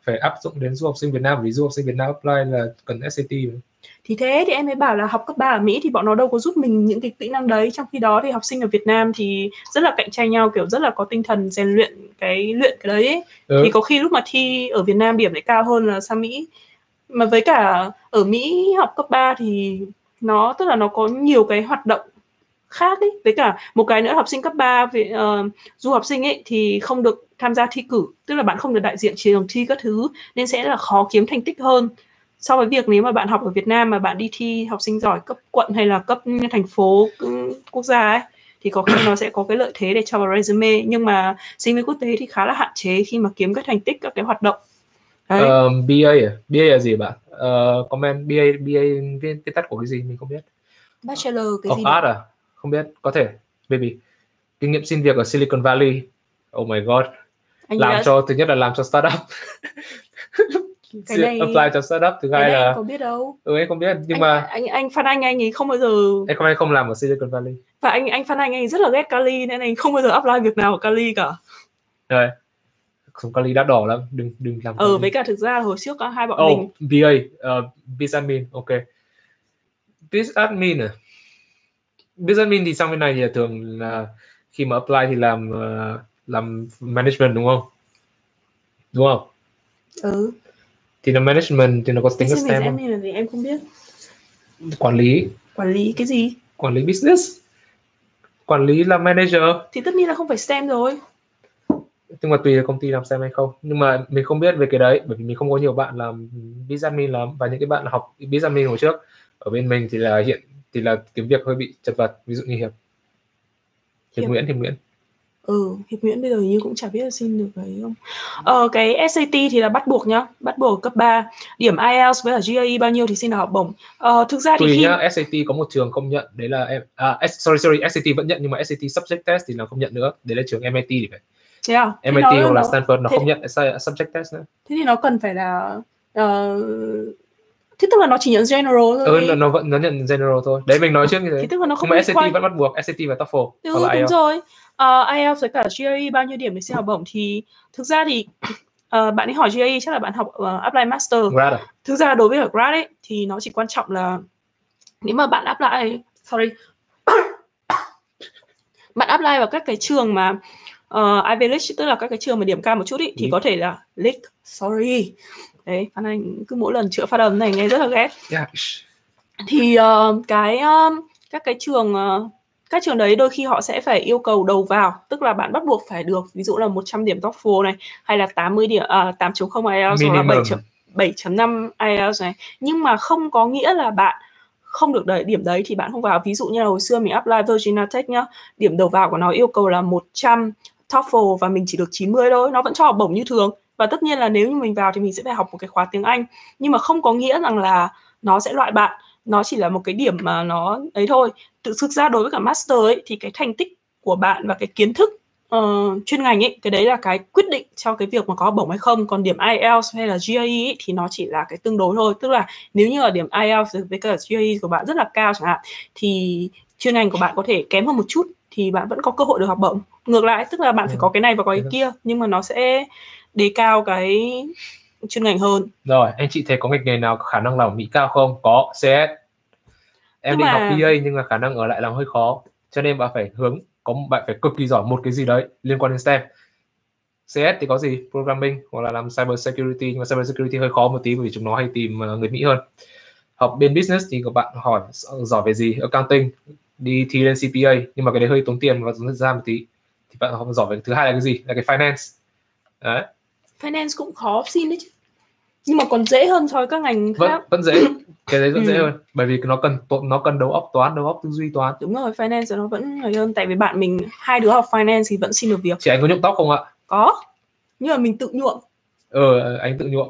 Phải áp dụng đến du học sinh Việt Nam, vì du học sinh Việt Nam apply là cần SAT mà. Thì thế thì em mới bảo là học cấp 3 ở Mỹ thì bọn nó đâu có giúp mình những cái kỹ năng đấy. Trong khi đó thì học sinh ở Việt Nam thì rất là cạnh tranh nhau, kiểu rất là có tinh thần rèn luyện cái đấy ấy. Thì có khi lúc mà thi ở Việt Nam điểm lại cao hơn là sang Mỹ. Mà với cả ở Mỹ học cấp 3 thì nó tức là nó có nhiều cái hoạt động khác ấy. Với cả một cái nữa, học sinh cấp 3 về du học sinh ấy thì không được tham gia thi cử, tức là bạn không được đại diện trường thi các thứ, nên sẽ là khó kiếm thành tích hơn so với việc nếu mà bạn học ở Việt Nam mà bạn đi thi học sinh giỏi cấp quận hay là cấp thành phố quốc gia ấy, thì có khi nó sẽ có cái lợi thế để cho vào resume. Nhưng mà sinh viên quốc tế thì khá là hạn chế khi mà kiếm các thành tích, các cái hoạt động. BA à? BA là gì bạn? Comment BA cái tắt của cái gì mình không biết. Bachelor cái gì? Art à? Không biết, có thể. Baby. Kinh nghiệm xin việc ở Silicon Valley. Oh my god. Anh làm đã... cho thứ nhất là làm cho startup. Cái này... apply cho startup, thứ hai là không biết đâu. Ừ, anh không biết, nhưng mà anh Phan Anh ấy không bao giờ không làm ở Silicon Valley. Và anh Phan Anh ấy rất là ghét Cali nên anh không bao giờ apply việc nào ở Cali cả. Rồi. Không, Cali đắt đỏ lắm, đừng làm. Cali. Với cả thực ra hồi trước có hai bọn mình. Business admin, ok. Business admin à? Business admin thì sang bên này thì thường là khi mà apply thì làm management đúng không? Đúng không? Ừ. Thì là management thì nó có tính cái STEM. Admin thì em không biết. Quản lý cái gì? Quản lý business. Quản lý là manager. Thì tất nhiên là không phải STEM rồi. Nhưng mà tùy là công ty làm STEM hay không. Nhưng mà mình không biết về cái đấy, bởi vì mình không có nhiều bạn làm business admin lắm. Và những cái bạn học business admin hồi trước ở bên mình thì là hiện thì là tiếng Việt hơi bị chật vật. Ví dụ như Hiệp Nguyễn. Hiệp Nguyễn bây giờ như cũng chả biết là xin được đấy không. Cái SAT thì là bắt buộc nhá, bắt buộc cấp 3. Điểm IELTS với ở GRE bao nhiêu thì xin là học bổng. Thực ra thì khi... nhá, SAT có một trường không nhận, đấy là em SAT vẫn nhận, nhưng mà SAT subject test thì là không nhận nữa. Đấy là trường MIT thì phải. Yeah. MIT hoặc là Stanford nó không nhận subject test nữa. Thế thì nó cần phải là thế tức là nó chỉ nhận general thôi. Nó vẫn nó nhận general thôi. Đấy mình nói trước như thế. Thế tức là nó không liên quan. SAT vẫn bắt buộc, SAT và TOEFL. Đúng rồi. IELTS với cả GRE bao nhiêu điểm để xin học bổng thì thực ra thì bạn ấy hỏi GRE chắc là bạn học apply master. Grad à? Thực ra đối với cả grad ấy thì nó chỉ quan trọng là nếu mà bạn apply bạn apply vào các cái trường mà Ivy League, tức là các cái trường mà điểm cao một chút ý, thì có thể là League. Sorry. Đấy, Phan Anh cứ mỗi lần chữa phát âm này nghe rất là ghét. Thì các cái trường các trường đấy đôi khi họ sẽ phải yêu cầu đầu vào, tức là bạn bắt buộc phải được ví dụ là 100 điểm TOEFL này, hay là 80 điểm 8.0 IELTS, hoặc là 7.5 IELTS này. Nhưng mà không có nghĩa là bạn không được đợi điểm đấy thì bạn không vào. Ví dụ như là hồi xưa mình apply Virginia Tech nhá, điểm đầu vào của nó yêu cầu là 100 TOEFL và mình chỉ được 90 thôi, nó vẫn cho học bổng như thường. Và tất nhiên là nếu như mình vào thì mình sẽ phải học một cái khóa tiếng Anh, nhưng mà không có nghĩa rằng là nó sẽ loại bạn, nó chỉ là một cái điểm mà nó ấy thôi. Thực ra đối với cả master ấy, thì cái thành tích của bạn và cái kiến thức chuyên ngành ấy, cái đấy là cái quyết định cho cái việc mà có học bổng hay không. Còn điểm IELTS hay là GRE ấy, thì nó chỉ là cái tương đối thôi, tức là nếu như là điểm IELTS với cả GRE của bạn rất là cao chẳng hạn, thì chuyên ngành của bạn có thể kém hơn một chút thì bạn vẫn có cơ hội được học bổng. Ngược lại, tức là bạn phải có cái này và có cái kia, nhưng mà nó sẽ đề cao cái chuyên ngành hơn. Rồi, anh chị thấy có ngành nghề nào có khả năng làm Mỹ cao không? Có, CS. Em định học PA nhưng mà khả năng ở lại làm hơi khó, cho nên bạn phải bạn phải cực kỳ giỏi một cái gì đấy liên quan đến STEM. CS thì có gì? Programming hoặc là làm cyber security, nhưng mà cyber security hơi khó một tí bởi vì chúng nó hay tìm người Mỹ hơn. Học bên business thì các bạn hỏi giỏi về gì? Accounting, đi thi lên CPA nhưng mà cái đấy hơi tốn tiền và tốn ra một tí. Thì bạn học giỏi về thứ hai là cái gì? Là cái finance. Đấy. Finance cũng khó xin đấy chứ, nhưng mà còn dễ hơn so với các ngành khác. Vẫn dễ, cái đấy vẫn dễ hơn, bởi vì nó cần đầu óc toán, đầu óc tư duy toán. Đúng rồi, finance nó vẫn dễ hơn, tại vì bạn mình hai đứa học finance thì vẫn xin được việc. Chị Anh có nhuộm tóc không ạ? Có, nhưng mà mình tự nhuộm. Anh tự nhuộm.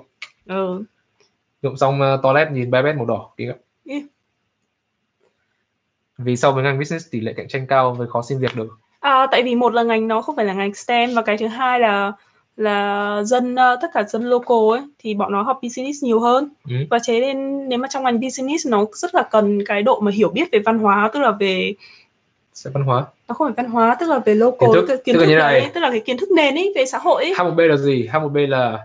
Nhuộm xong toilet nhìn ba bét màu đỏ kìa. Vì sau với ngành business tỷ lệ cạnh tranh cao với khó xin việc được. Tại vì một là ngành nó không phải là ngành STEM, và cái thứ hai là tất cả dân local ấy thì bọn nó học business nhiều hơn. Và thế nên nếu mà trong ngành business nó rất là cần cái độ mà hiểu biết về văn hóa, tức là về văn hóa. Nó không phải văn hóa, tức là về local, kiến thức như này, tức là cái kiến thức nền ấy về xã hội ấy. H1B là gì? H1B là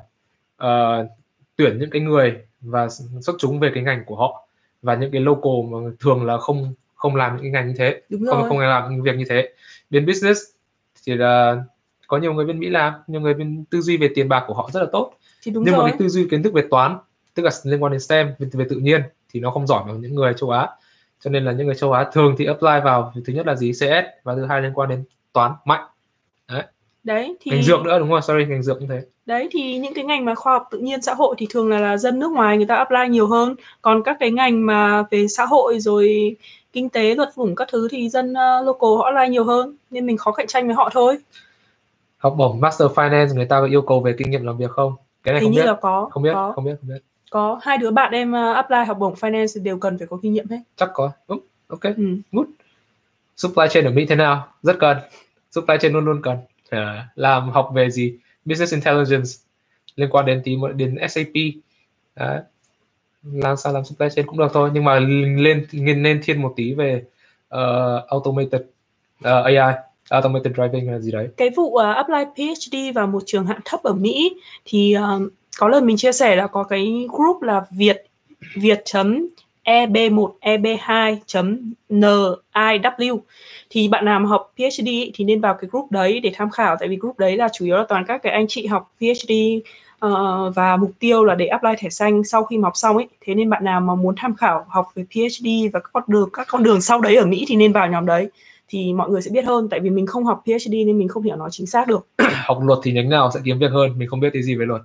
tuyển những cái người và xuất chúng về cái ngành của họ, và những cái local mà thường là không làm những cái ngành như thế. Không làm những việc như thế. Bên business thì là có nhiều người bên Mỹ làm, nhiều người bên tư duy về tiền bạc của họ rất là tốt, nhưng mà cái tư duy kiến thức về toán tức là liên quan đến STEM về tự nhiên thì nó không giỏi ở những người châu Á. Cho nên là những người châu Á thường thì apply vào thứ nhất là gì, CS, và thứ hai liên quan đến toán mạnh. Đấy thì ngành dược nữa đúng không? Sorry, ngành dược như thế. Đấy thì những cái ngành mà khoa học tự nhiên xã hội thì thường là dân nước ngoài người ta apply nhiều hơn. Còn các cái ngành mà về xã hội rồi kinh tế, luật vùng các thứ thì dân local họ apply nhiều hơn, nên mình khó cạnh tranh với họ thôi. Học bổng Master Finance người ta có yêu cầu về kinh nghiệm làm việc không? Cái này thì không biết. Như là có. Không biết. Có hai đứa bạn em apply học bổng finance đều cần phải có kinh nghiệm hết. Chắc có. Đúng. Ok. Good. Supply chain ở Mỹ thế nào? Rất cần. Supply chain luôn cần. Làm học về gì? Business Intelligence, liên quan đến tí đến SAP. Đấy. Làm sao làm supply chain cũng được thôi, nhưng mà lên thiên một tí về automated AI, automated driving là gì đấy. Cái vụ apply PhD vào một trường hạng thấp ở Mỹ thì có lần mình chia sẻ là có cái group là viet.eb1eb2.niw, thì bạn nào mà học PhD thì nên vào cái group đấy để tham khảo, tại vì group đấy là chủ yếu là toàn các cái anh chị học PhD và mục tiêu là để apply thẻ xanh sau khi học xong ấy. Thế nên bạn nào mà muốn tham khảo học về PhD và các con đường sau đấy ở Mỹ thì nên vào nhóm đấy, thì mọi người sẽ biết hơn. Tại vì mình không học PhD nên mình không hiểu nó chính xác được. Học luật thì nhánh nào sẽ kiếm việc hơn? Mình không biết cái gì về luật.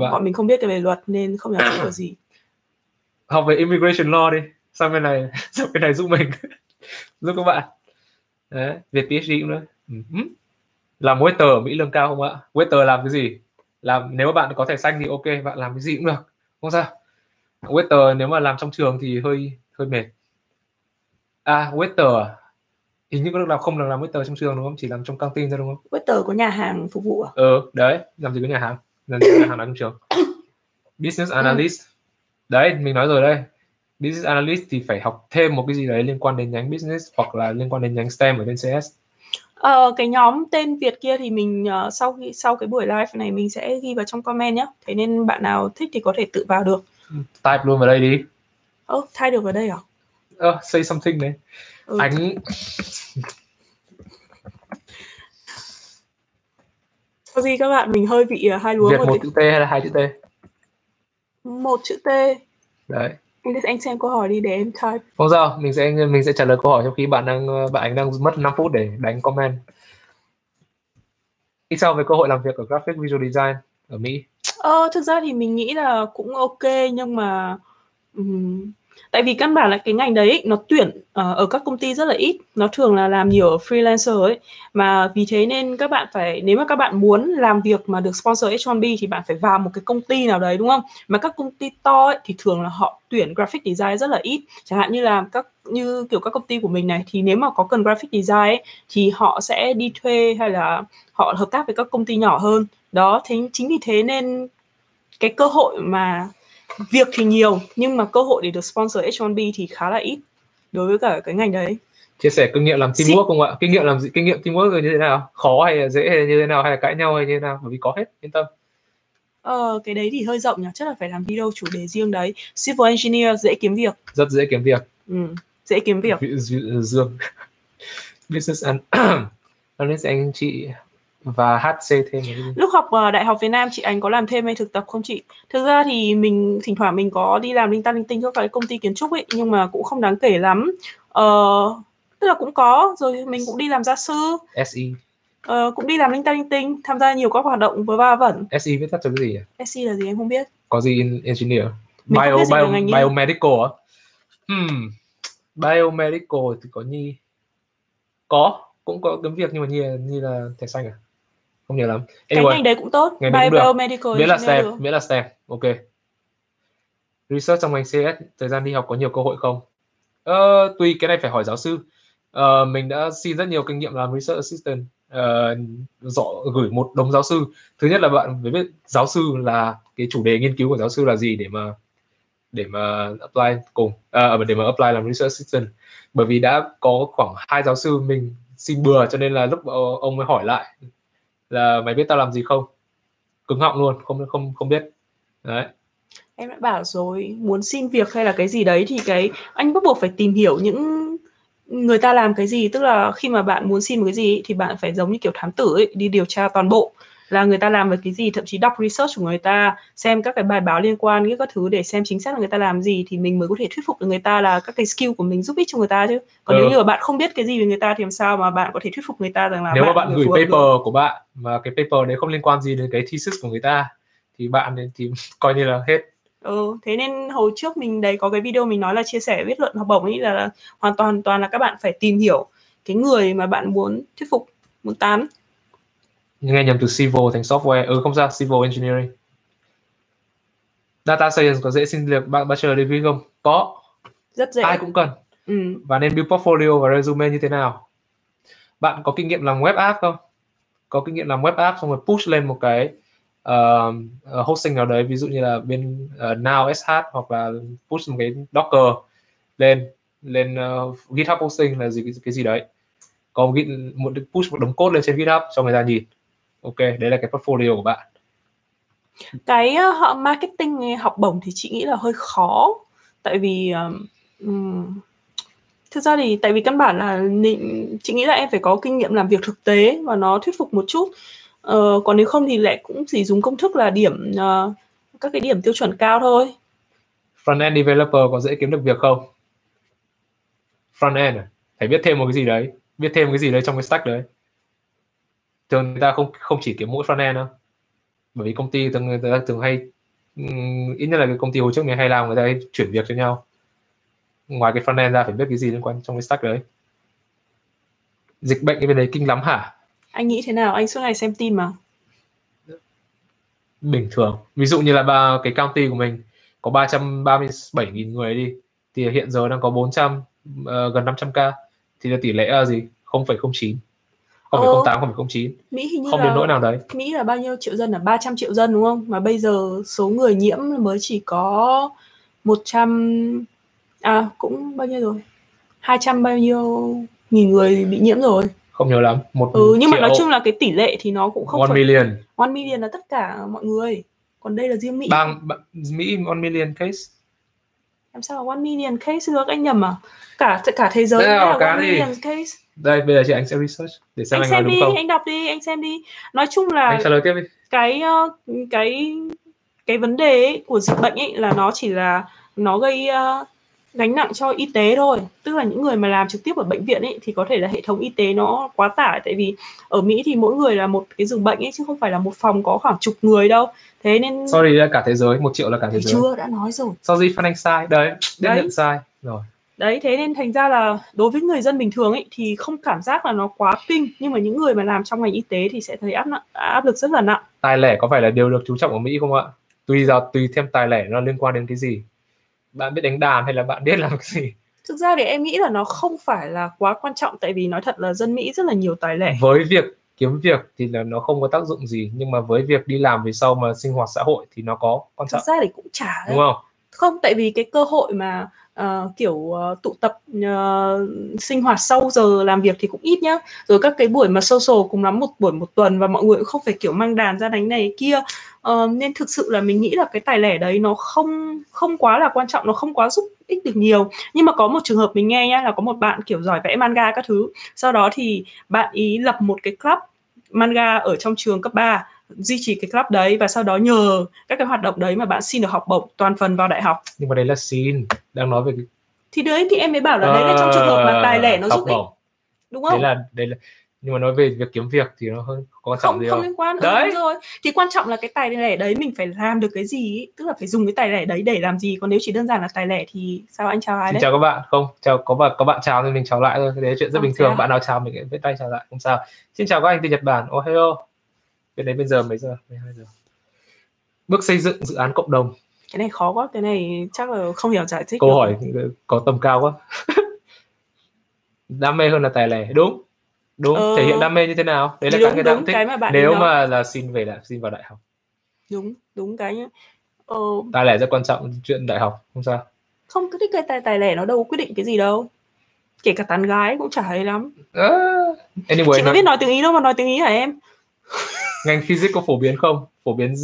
Bọn mình không biết về luật nên không hiểu cái gì. Học về immigration law đi, sang bên này giúp mình, giúp các bạn. Đấy, về PhD cũng nữa. Làm waiter ở Mỹ lương cao không ạ? Waiter làm cái gì? Nếu mà bạn có thẻ xanh thì ok, bạn làm cái gì cũng được, không sao. Waiter nếu mà làm trong trường thì hơi mệt. Waiter hình như có được làm không, làm waiter trong trường đúng không? Chỉ làm trong căng tin thôi đúng không? Waiter có nhà hàng phục vụ à? Đấy, làm gì có nhà hàng, làm trong trường. Business Analyst. Đấy, mình nói rồi đây. Business Analyst thì phải học thêm một cái gì đấy liên quan đến nhánh Business hoặc là liên quan đến nhánh STEM ở bên CS. Cái nhóm tên Việt kia thì mình sau cái buổi live này mình sẽ ghi vào trong comment nhé. Thế nên bạn nào thích thì có thể tự vào được. Type luôn vào đây đi. Type được vào đây à? Say something đấy. Có gì các bạn, mình hơi bị hai luống. Việt một chữ T hay là hai chữ T? Một chữ T. Đấy. Anh xem câu hỏi đi để em type. Không sao, mình sẽ trả lời câu hỏi trong khi bạn đang mất 5 phút để đánh comment. Thì sao về cơ hội làm việc ở graphic visual design ở Mỹ? Thực ra thì mình nghĩ là cũng ok, nhưng mà tại vì căn bản là cái ngành đấy nó tuyển ở các công ty rất là ít, nó thường là làm nhiều ở freelancer ấy, mà vì thế nên các bạn phải, nếu mà các bạn muốn làm việc mà được sponsor H1B thì bạn phải vào một cái công ty nào đấy đúng không? Mà các công ty to ấy, thì thường là họ tuyển graphic design rất là ít, chẳng hạn như là các công ty của mình này, thì nếu mà có cần graphic design ấy, thì họ sẽ đi thuê hay là họ hợp tác với các công ty nhỏ hơn. Đó, chính vì thế nên cái cơ hội mà việc thì nhiều, nhưng mà cơ hội để được sponsor H1B thì khá là ít đối với cả cái ngành đấy. Chia sẻ kinh nghiệm làm teamwork không ạ? Kinh nghiệm teamwork rồi như thế nào? Khó hay là dễ hay là như thế nào? Hay là cãi nhau hay như thế nào? Bởi vì có hết, yên tâm. Cái đấy thì hơi rộng nhỉ, chắc là phải làm video chủ đề riêng đấy. Civil engineer dễ kiếm việc. Rất dễ kiếm việc. Dễ kiếm việc. Dương. Business analyst anh chị... và HC thêm. Lúc học đại học Việt Nam chị Ánh có làm thêm hay thực tập không chị? Thực ra thì mình thỉnh thoảng mình có đi làm linh tinh cho các công ty kiến trúc ấy, nhưng mà cũng không đáng kể lắm. Tức là cũng có, rồi mình cũng đi làm gia sư. SI. Cũng đi làm linh tinh, tham gia nhiều các hoạt động với va vẩn. SI viết tắt cho cái gì à? SI là gì em không biết. Có gì engineer? Biomedical á? Biomedical thì có Nhi. Có, cũng có kiếm việc nhưng mà Nhi là thẻ xanh à? Không nhiều lắm. Anyway, cái ngành đấy cũng tốt. Biomedical miễn là STEM. Ok. Research trong ngành CS, thời gian đi học có nhiều cơ hội không? Tuy cái này phải hỏi giáo sư. Mình đã xin rất nhiều kinh nghiệm làm research assistant, gửi một đống giáo sư. Thứ nhất là bạn phải biết giáo sư là cái chủ đề nghiên cứu của giáo sư là gì để mà apply apply làm research assistant. Bởi vì đã có khoảng 2 giáo sư mình xin bừa, cho nên là lúc ông mới hỏi lại là mày biết tao làm gì không, cứng họng luôn, không biết. Đấy, em đã bảo rồi, muốn xin việc hay là cái gì đấy thì anh bắt buộc phải tìm hiểu những người ta làm cái gì. Tức là khi mà bạn muốn xin một cái gì thì bạn phải giống như kiểu thám tử ấy, đi điều tra toàn bộ. là người ta làm về cái gì, thậm chí đọc research của người ta, xem các cái bài báo liên quan các thứ để xem chính xác là người ta làm gì thì mình mới có thể thuyết phục được người ta là các cái skill của mình giúp ích cho người ta chứ. Còn nếu như mà bạn không biết cái gì về người ta thì làm sao mà bạn có thể thuyết phục người ta rằng là nếu bạn gửi paper được. Của bạn mà cái paper đấy không liên quan gì đến cái thesis của người ta thì bạn thì coi như là hết. Thế nên hồi trước mình đấy có cái video mình nói là chia sẻ viết luận học bổng ấy là hoàn toàn là các bạn phải tìm hiểu cái người mà bạn muốn thuyết phục, muốn tán. Nghe nhầm từ civil thành software, không sao, civil engineering. Data science có dễ xin việc bachelor degree không? Có. Rất dễ. Ai cũng cần. Và nên build portfolio và resume như thế nào? Bạn có kinh nghiệm làm web app không? Có kinh nghiệm làm web app xong rồi push lên một cái hosting nào đấy, ví dụ như là bên Now SH hoặc là push một cái Docker lên GitHub hosting là gì cái gì đấy. Còn push một đống code lên trên GitHub cho người ta nhìn. Ok, đấy là cái portfolio của bạn. Cái họ marketing học bổng thì chị nghĩ là hơi khó, tại vì thực ra thì tại vì căn bản là chị nghĩ là em phải có kinh nghiệm làm việc thực tế và nó thuyết phục một chút. Còn nếu không thì lại cũng chỉ dùng công thức là điểm các cái điểm tiêu chuẩn cao thôi. Front-end developer có dễ kiếm được việc không? Front-end phải biết thêm một cái gì đấy, biết thêm cái gì đấy trong cái stack đấy. Thường người ta không chỉ kiếm mỗi front-end đâu, bởi vì công ty thường hay ít nhất là cái công ty hồi trước này hay làm, người ta hay chuyển việc cho nhau. Ngoài cái front-end ra phải biết cái gì liên quan trong cái stack đấy. Dịch bệnh cái bên đấy kinh lắm hả? Anh nghĩ thế nào? Anh suốt ngày xem tin mà. Bình thường. Ví dụ như là cái county của mình có 337.000 người đi, thì hiện giờ đang có gần 500 ca, thì là tỷ lệ là gì? 0,09. 0,08, 0,09. Mỹ hình như không đến nỗi nào đấy. Mỹ là bao nhiêu triệu dân? Là 300 triệu dân đúng không? Mà bây giờ số người nhiễm mới chỉ có 100... À, cũng bao nhiêu rồi? 200 bao nhiêu nghìn người bị nhiễm rồi? Không nhiều lắm, nhưng mà nói chung là cái tỷ lệ thì nó cũng không 1 million. 1 million là tất cả mọi người. Còn đây là riêng Mỹ. Mỹ 1 million case. Làm sao là 1 million case được, anh nhầm à? Cả thế giới là 1 million case. Đây, bây giờ chị anh sẽ research để xem anh nói đúng không. Anh đọc đi, anh xem đi. Nói chung là anh trả lời tiếp đi. Cái vấn đề ấy, của dịch bệnh ấy là nó chỉ là nó gây gánh nặng cho y tế thôi, tức là những người mà làm trực tiếp ở bệnh viện ấy thì có thể là hệ thống y tế nó quá tải, tại vì ở Mỹ thì mỗi người là một cái giường bệnh ấy chứ không phải là một phòng có khoảng chục người đâu. Thế nên sorry là cả thế giới, 1 triệu là cả thế giới. Chưa, đã nói rồi. Sorry Phan Anh sai, đấy. Sai rồi. Đấy, thế nên thành ra là đối với người dân bình thường ấy thì không cảm giác là nó quá kinh, nhưng mà những người mà làm trong ngành y tế thì sẽ thấy áp lực rất là nặng. Tài lẻ có phải là điều được chú trọng ở Mỹ không ạ? Tùy thêm tài lẻ nó liên quan đến cái gì. Bạn biết đánh đàn hay là bạn biết làm cái gì? Thực ra thì em nghĩ là nó không phải là quá quan trọng, tại vì nói thật là dân Mỹ rất là nhiều tài lẻ. Với việc kiếm việc thì là nó không có tác dụng gì, nhưng mà với việc đi làm về sau mà sinh hoạt xã hội thì nó có quan trọng. Thực ra thì cũng chả đấy. Đúng không? Không, tại vì cái cơ hội mà tụ tập sinh hoạt sau giờ làm việc thì cũng ít nhá. Rồi các cái buổi mà social cùng lắm một buổi một tuần, và mọi người cũng không phải kiểu mang đàn ra đánh này kia. Nên thực sự là mình nghĩ là cái tài lẻ đấy nó không quá là quan trọng, nó không quá giúp ích được nhiều. Nhưng mà có một trường hợp mình nghe nhá, là có một bạn kiểu giỏi vẽ manga các thứ. Sau đó thì bạn ý lập một cái club manga ở trong trường cấp 3, duy trì cái club đấy, và sau đó nhờ các cái hoạt động đấy mà bạn xin được học bổng toàn phần vào đại học. Nhưng mà đấy là xin, đang nói về thì đấy thì em mới bảo là đấy là trong trường hợp mà tài lẻ nó giúp ích. Đúng không? Đấy là nhưng mà nói về việc kiếm việc thì nó hơi quan trọng gì không liên quan đấy. Đúng rồi. Thì quan trọng là cái tài lẻ đấy mình phải làm được cái gì ấy. Tức là phải dùng cái tài lẻ đấy để làm gì. Còn nếu chỉ đơn giản là tài lẻ thì sao anh chào ai đấy? Xin chào các bạn. Không, chào có bạn chào thì mình chào lại thôi. Cái đấy chuyện rất bình thường. Bạn nào chào mình vẫy tay chào lại không sao. Xin chào các anh từ Nhật Bản. Ohio. Bên đấy bây giờ mấy giờ? 12 giờ. Bước xây dựng dự án cộng đồng. Cái này khó quá, cái này chắc là không hiểu giải thích. Câu hỏi có tầm cao quá. Đam mê hơn là tài lẻ, đúng. Thể hiện đam mê như thế nào? Đấy là cái mà bạn thích. Nếu mà là xin vào đại học. Đúng cái nhá. Tài lẻ rất quan trọng, chuyện đại học không sao. Không, cứ cái tài lẻ nó đâu quyết định cái gì đâu. Kể cả tán gái cũng chả hay lắm. Anyway, chị có biết nói tiếng Ý đâu mà nói tiếng Ý hả em? Ngành physics có phổ biến không? Phổ biến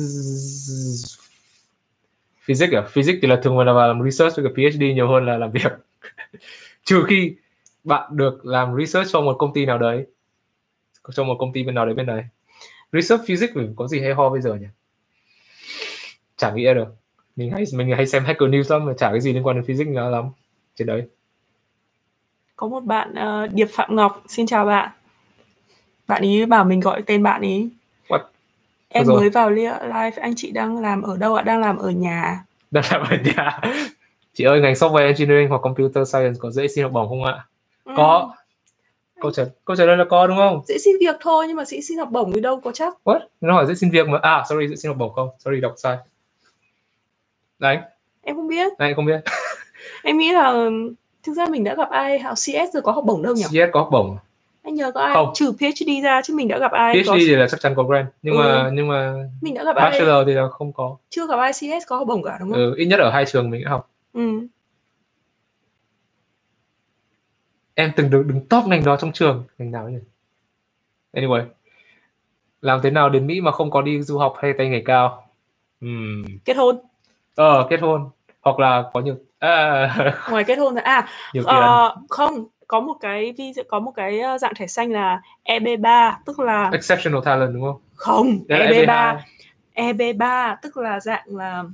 physics à? Physics thì là thường là làm research với cả PhD nhiều hơn là làm việc. Trừ khi bạn được làm research cho một công ty nào đấy, bên này. Research Physics mình có gì hay ho bây giờ nhỉ? Chả nghĩa được. Mình hay xem Hacker News lắm mà chả cái gì liên quan đến Physics nữa lắm trên đấy. Có một bạn Điệp Phạm Ngọc, xin chào bạn. Bạn ý bảo mình gọi tên bạn ý. What? Em mới vào live, anh chị đang làm ở đâu ạ? Đang làm ở nhà. Đang làm ở nhà. Chị ơi, ngành software engineering hoặc computer science có dễ xin học bổng không ạ? Có. Câu trả lời là có đúng không? Dễ xin việc thôi, nhưng mà dễ xin học bổng thì đâu có chắc. What? Nó hỏi dễ xin việc mà. À, sorry, dễ xin học bổng không? Sorry, đọc sai. Đấy. Em không biết. Này, không biết. Em nghĩ là thực ra mình đã gặp ai học CS rồi có học bổng đâu nhỉ? CS có học bổng. Anh nhớ có ai không, trừ PhD ra chứ mình đã gặp ai PhD có... thì là chắc chắn có grant, nhưng mà mình đã gặp bachelor ai... thì là không có. Chưa gặp ai CS có học bổng cả đúng không? Ừ, ít nhất ở hai trường mình đã học. Em từng được đứng top ngành đó trong trường. Ngành nào nhỉ? Anyway, làm thế nào đến Mỹ mà không có đi du học hay tay nghề cao? Kết hôn. Kết hôn. Hoặc là có nhiều ngoài kết hôn không có một cái visa, có một cái dạng thẻ xanh là EB3, tức là exceptional talent đúng không? Không, EB3 tức là dạng là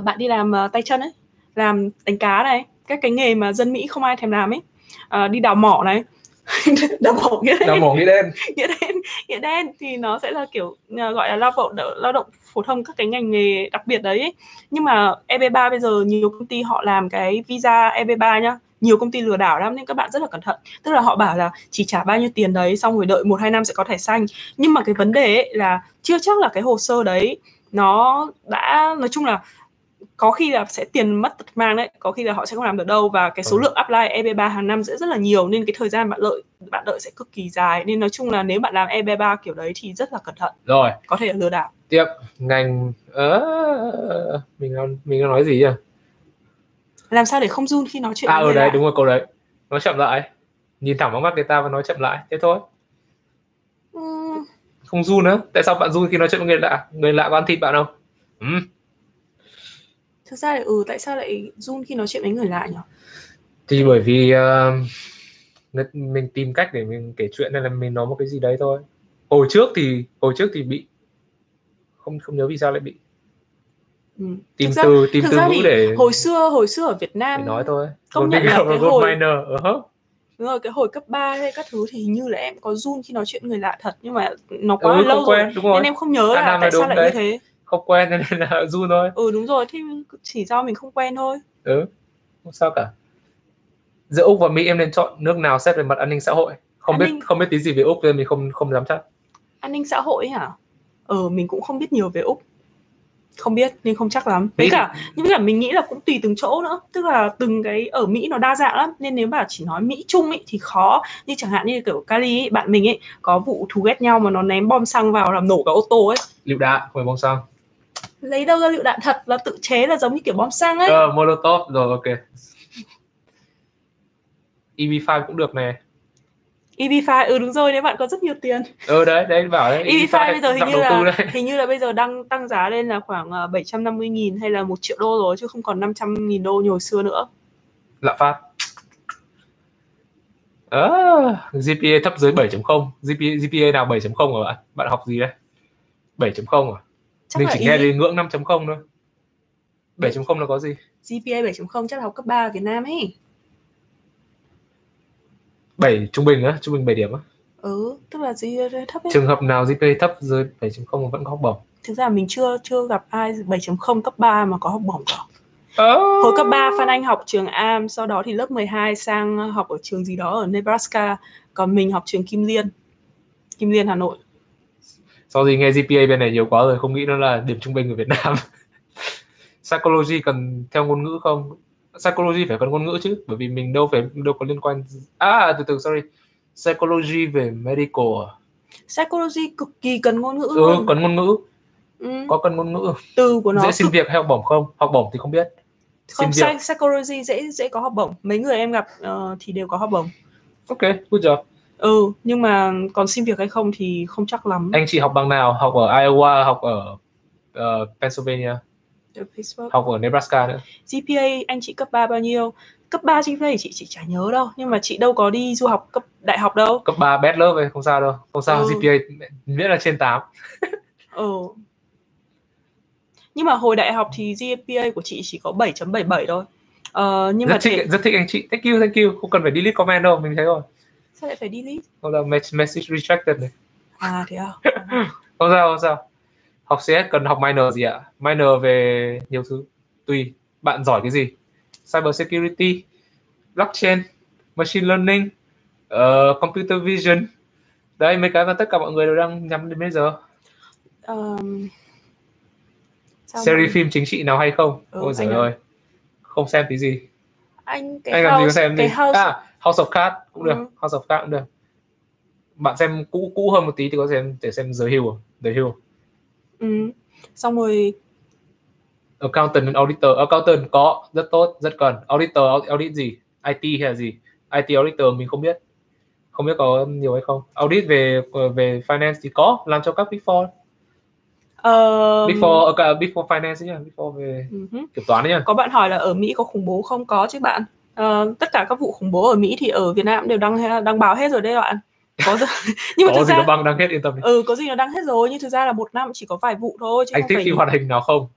bạn đi làm tay chân ấy, làm đánh cá này, các cái nghề mà dân Mỹ không ai thèm làm ấy, đi đào mỏ này. nghĩa đen thì nó sẽ là kiểu gọi là lao động phổ thông, các cái ngành nghề đặc biệt đấy ấy. Nhưng mà EB3 bây giờ nhiều công ty họ làm cái visa EB3 nhá, nhiều công ty lừa đảo lắm nên các bạn rất là cẩn thận. Tức là họ bảo là chỉ trả bao nhiêu tiền đấy xong rồi đợi 1-2 năm sẽ có thẻ xanh, nhưng mà cái vấn đề ấy là chưa chắc là cái hồ sơ đấy nó đã, nói chung là có khi là sẽ tiền mất tật mang đấy, có khi là họ sẽ không làm được đâu, và cái số lượng apply EB3 hàng năm sẽ rất là nhiều nên cái thời gian bạn đợi sẽ cực kỳ dài, nên nói chung là nếu bạn làm EB3 kiểu đấy thì rất là cẩn thận. Rồi, có thể là lừa đảo. Tiếp ngành mình nói gì nhỉ? Làm sao để không run khi nói chuyện? Ở đấy, đúng rồi, câu đấy. Nói chậm lại. Nhìn thẳng vào mắt người ta và nói chậm lại, thế thôi. Không run nữa. Tại sao bạn run khi nói chuyện với người lạ? Người lạ có ăn thịt bạn không? Thực ra là tại sao lại run khi nói chuyện với người lạ nhỉ? Thì bởi vì mình tìm cách để mình kể chuyện nên là mình nói một cái gì đấy thôi. Hồi trước thì bị, không nhớ vì sao lại bị. Tìm từ ngữ để hồi xưa ở Việt Nam nói thôi. Công nhận là cái hồi đúng rồi, cái hồi cấp 3 hay các thứ thì hình như là em có run khi nói chuyện người lạ thật, nhưng mà nó quá lâu quen, rồi nên em không nhớ là tại sao lại đấy. Như thế. Không quen nên là run thôi. Đúng rồi, thì chỉ do mình không quen thôi. Không sao cả. Giữa Úc và Mỹ em nên chọn nước nào xét về mặt an ninh xã hội? Không biết tí gì về Úc nên mình không dám chắc. An ninh xã hội hả? Mình cũng không biết nhiều về Úc. Không biết nên không chắc lắm. Nhưng mà mình nghĩ là cũng tùy từng chỗ nữa, tức là từng cái ở Mỹ nó đa dạng lắm nên nếu mà chỉ nói Mỹ chung ấy thì khó. Như chẳng hạn như kiểu Cali ấy, bạn mình ấy có vụ thù ghét nhau mà nó ném bom xăng vào làm nổ cả ô tô ấy. Lựu đạn, không phải bom xăng. Lấy đâu ra lựu đạn thật, là tự chế, là giống như kiểu bom xăng ấy. Molotov rồi, ok. EB5 cũng được này. EB5, đúng rồi, nếu bạn có rất nhiều tiền. Đấy bảo đấy. EB5 bây giờ hình như là bây giờ đang tăng giá lên là khoảng 750.000 hay là 1 triệu đô rồi, chứ không còn 500.000 đô như hồi xưa nữa. Lạm phát. GPA thấp dưới 7.0. GPA nào 7.0 rồi bạn? Bạn học gì đấy? 7.0 à? Chắc mình chỉ nghe đến ngưỡng 5.0 thôi. 7.0 là có gì? GPA 7.0 chắc là học cấp 3 ở Việt Nam ấy. 7 trung bình á, trung bình 7 điểm á. Tức là GPA thấp ấy. Trường hợp nào GPA thấp dưới 7.0 mà vẫn có học bổng? Thực ra mình chưa gặp ai 7.0 cấp 3 mà có học bổng cả. Hồi cấp 3 Phan Anh học trường AM, sau đó thì lớp 12 sang học ở trường gì đó ở Nebraska, còn mình học trường Kim Liên Hà Nội. Sau gì nghe GPA bên này nhiều quá rồi, không nghĩ nó là điểm trung bình ở Việt Nam. Psychology cần theo ngôn ngữ không? Psychology phải cần ngôn ngữ chứ, bởi vì mình đâu có liên quan. Psychology về medical à? Psychology cực kỳ cần ngôn ngữ. Cần ngôn ngữ. Có cần ngôn ngữ. Từ của nó dễ xin việc hay học bổng không? Học bổng thì không biết. Không, psychology dễ có học bổng. Mấy người em gặp thì đều có học bổng. Ok, good job. Nhưng mà còn xin việc hay không thì không chắc lắm. Anh chị học bằng nào? Học ở Iowa, học ở Pennsylvania, học ở Nebraska nữa. GPA anh chị cấp 3 bao nhiêu? Cấp 3 trên đây chị chả nhớ đâu. Nhưng mà chị đâu có đi du học cấp đại học đâu. Cấp 3 bad lớp ấy, không sao đâu. Không sao, GPA biết là trên 8. Nhưng mà hồi đại học thì GPA của chị chỉ có 7.77 thôi. Nhưng rất thích anh chị. Thank you. Không cần phải delete comment đâu, mình thấy rồi. Sao lại phải delete? Không là message rejected này. À thế à? Không sao. Học CS cần học minor gì ạ? Minor về nhiều thứ. Tùy bạn giỏi cái gì. Cyber security, blockchain, machine learning, computer vision. Đấy, mấy cái mà tất cả mọi người đều đang nhắm đến bây giờ. Series phim chính trị nào hay không? Ôi giời ơi, không xem tí gì. Anh làm gì có xem cái gì? House of Cards cũng được, House of Cards cũng được. Bạn xem cũ hơn một tí thì có thể xem The Hill. Xong rồi Accountant and Auditor. Accountant có, rất tốt, rất cần. Auditor, audit gì? IT hay là gì? IT Auditor mình không biết có nhiều hay không. Audit về Finance thì có, làm cho các Big Four. Big Four Finance nhá, Big Four về kiểm toán đấy nhá. Có bạn hỏi là ở Mỹ có khủng bố không? Có chứ bạn. Tất cả các vụ khủng bố ở Mỹ thì ở Việt Nam đều đăng báo hết rồi đấy bạn. Có rồi. Nhưng mà thực ra nó đăng hết, yên tâm đi. Có gì nó đăng hết rồi, nhưng thực ra là một năm chỉ có vài vụ thôi chứ. Anh thích phim hoạt hình nào không?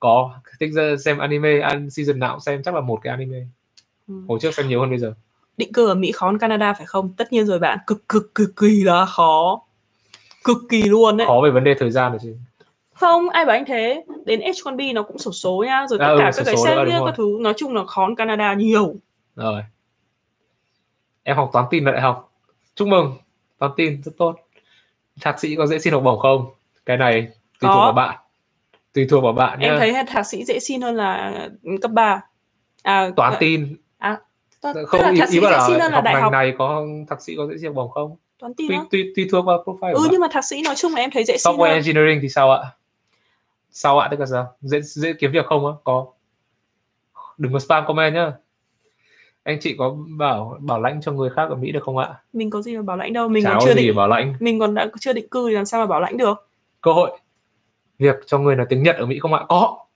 Có, thích xem anime, season nào cũng xem, chắc là một cái anime. Hồi trước xem nhiều hơn bây giờ. Định cư ở Mỹ khó hơn Canada phải không? Tất nhiên rồi bạn, cực kỳ là khó. Cực kỳ luôn đấy. Khó về vấn đề thời gian rồi chứ. Không, ai bảo anh thế. Đến H1B nó cũng số nha. Rồi tất cả các cái xét nữa, các thứ. Nói chung là khó hơn Canada nhiều. Rồi. Em học toán tin ở đại học. Chúc mừng, toán tin rất tốt. Thạc sĩ có dễ xin học bổng không? Cái này tùy thuộc vào bạn em nhá. Thấy thạc sĩ dễ xin hơn là cấp 3. Toán tin. Không, ý bạn là học ngành này có thạc sĩ có dễ xin học bổng không? Toán tin á. Tùy thuộc vào profile. Nhưng mà thạc sĩ nói chung là em thấy dễ xin hơn. Software engineering thì sao ạ? Tức là sao? Dễ kiếm việc không á? Có. Đừng có spam comment nhá. Anh chị có bảo lãnh cho người khác ở Mỹ được không ạ? Mình có gì mà bảo lãnh đâu, mình còn đã chưa định cư thì làm sao mà bảo lãnh được. Cơ hội việc cho người nói tiếng Nhật ở Mỹ không ạ? Có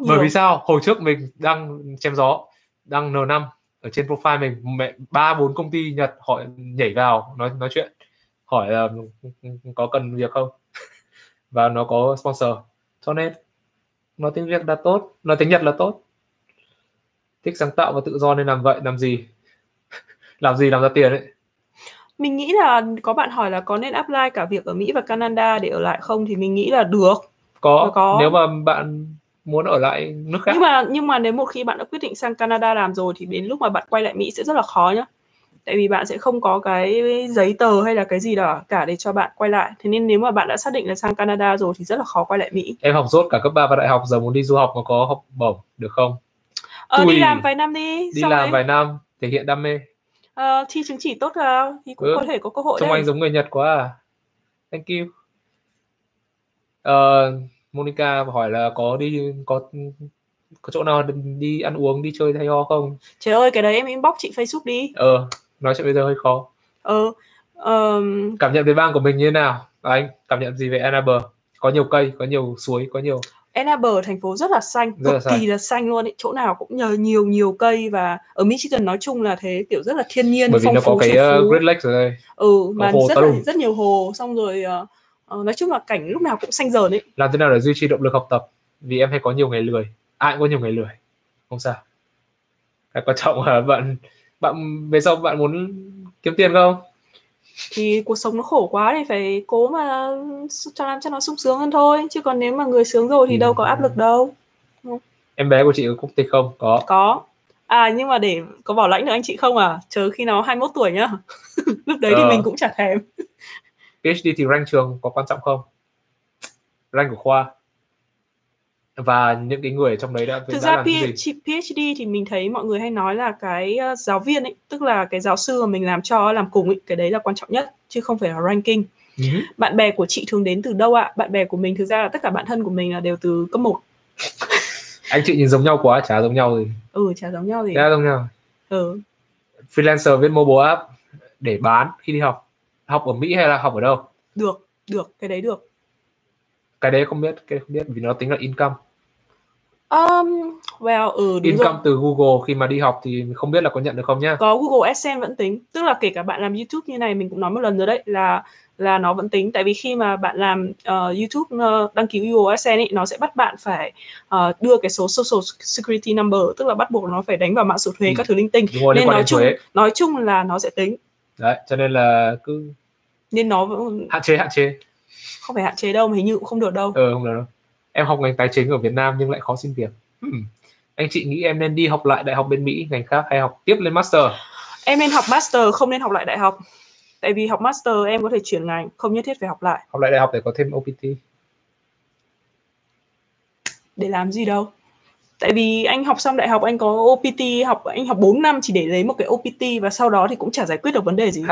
nhiều. Bởi vì sao? Hồi trước mình đang chém gió, đăng N5 ở trên profile mình, 3-4 công ty Nhật họ nhảy vào nói chuyện, hỏi là có cần việc không và nó có sponsor, cho nên nói tiếng Việt là tốt, nói tiếng Nhật là tốt. Thích sáng tạo và tự do nên làm vậy, làm gì? Làm ra tiền ấy. Mình nghĩ là có bạn hỏi là có nên apply cả việc ở Mỹ và Canada để ở lại không, thì mình nghĩ là được. Có. Nếu mà bạn muốn ở lại nước khác. Nhưng mà nếu một khi bạn đã quyết định sang Canada làm rồi thì đến lúc mà bạn quay lại Mỹ sẽ rất là khó nhá. Tại vì bạn sẽ không có cái giấy tờ hay là cái gì đó cả để cho bạn quay lại. Thế nên nếu mà bạn đã xác định là sang Canada rồi thì rất là khó quay lại Mỹ. Em học dốt cả cấp 3 và đại học, giờ muốn đi du học mà có học bổng được không? Đi làm vài năm đi. Đi làm vài năm, thể hiện đam mê. Thi chứng chỉ tốt là thì cũng có thể có cơ hội. Trông anh giống người Nhật quá à. Thank you. Monica hỏi là có chỗ nào đi ăn uống, đi chơi hay ho không? Trời ơi, cái đấy em inbox chị Facebook đi. Nói chuyện bây giờ hơi khó. Cảm nhận về bang của mình như thế nào? Anh cảm nhận gì về Ann Arbor? Có nhiều cây, có nhiều suối, có nhiều. Ann Arbor thành phố rất là xanh, cực kỳ là xanh luôn ấy. Chỗ nào cũng nhờ nhiều cây, và ở Michigan nói chung là thế, kiểu rất là thiên nhiên, phong phú. Bởi vì nó có cái Great Lakes ở đây. Mà rất nhiều hồ, xong rồi nói chung là cảnh lúc nào cũng xanh rờn ấy. Làm thế nào để duy trì động lực học tập? Vì em hay có nhiều ngày lười. Ai cũng có nhiều ngày lười. Không sao. Cái quan trọng là bạn về sau bạn muốn kiếm tiền không? Thì cuộc sống nó khổ quá thì phải cố mà làm cho nó sung sướng hơn thôi. Chứ còn nếu mà người sướng rồi thì đâu có áp lực đâu. Em bé của chị có quốc tịch không? Có. Nhưng mà để có bảo lãnh được anh chị không à? Chờ khi nó 21 tuổi nhá. Lúc đấy thì mình cũng chả thèm. PhD thì rank trường có quan trọng không? Rank của khoa và những cái người ở trong đấy đã làm gì? PhD thì mình thấy mọi người hay nói là cái giáo viên ấy, tức là cái giáo sư mà mình làm cùng ấy, cái đấy là quan trọng nhất chứ không phải là ranking. Bạn bè của chị thường đến từ đâu ạ? Bạn bè của mình thực ra là tất cả bạn thân của mình là đều từ cấp 1. Anh chị nhìn giống nhau quá, chả giống nhau gì. Freelancer viết mobile app để bán khi đi học ở Mỹ hay là học ở đâu? Được, cái đấy không biết vì nó tính là income. Income từ Google khi mà đi học thì không biết là có nhận được không nhá. Có, Google AdSense vẫn tính. Tức là kể cả bạn làm YouTube như này, mình cũng nói một lần rồi đấy, là nó vẫn tính. Tại vì khi mà bạn làm YouTube, đăng ký Google AdSense ấy, nó sẽ bắt bạn phải đưa cái số Social Security Number, tức là bắt buộc nó phải đánh vào mã số thuế, các thứ linh tinh. Rồi, nên nói chung là nó sẽ tính. Đấy, cho nên là cứ nên nó vẫn... hạn chế. Không phải hạn chế đâu, mà hình như cũng không được đâu. Không được đâu. Em học ngành tài chính ở Việt Nam nhưng lại khó xin việc. Anh chị nghĩ em nên đi học lại đại học bên Mỹ, ngành khác, hay học tiếp lên Master? Em nên học Master, không nên học lại đại học. Tại vì học Master em có thể chuyển ngành, không nhất thiết phải học lại. Học lại đại học để có thêm OPT. Để làm gì đâu. Tại vì anh học xong đại học anh có OPT, anh học 4 năm chỉ để lấy một cái OPT và sau đó thì cũng chả giải quyết được vấn đề gì.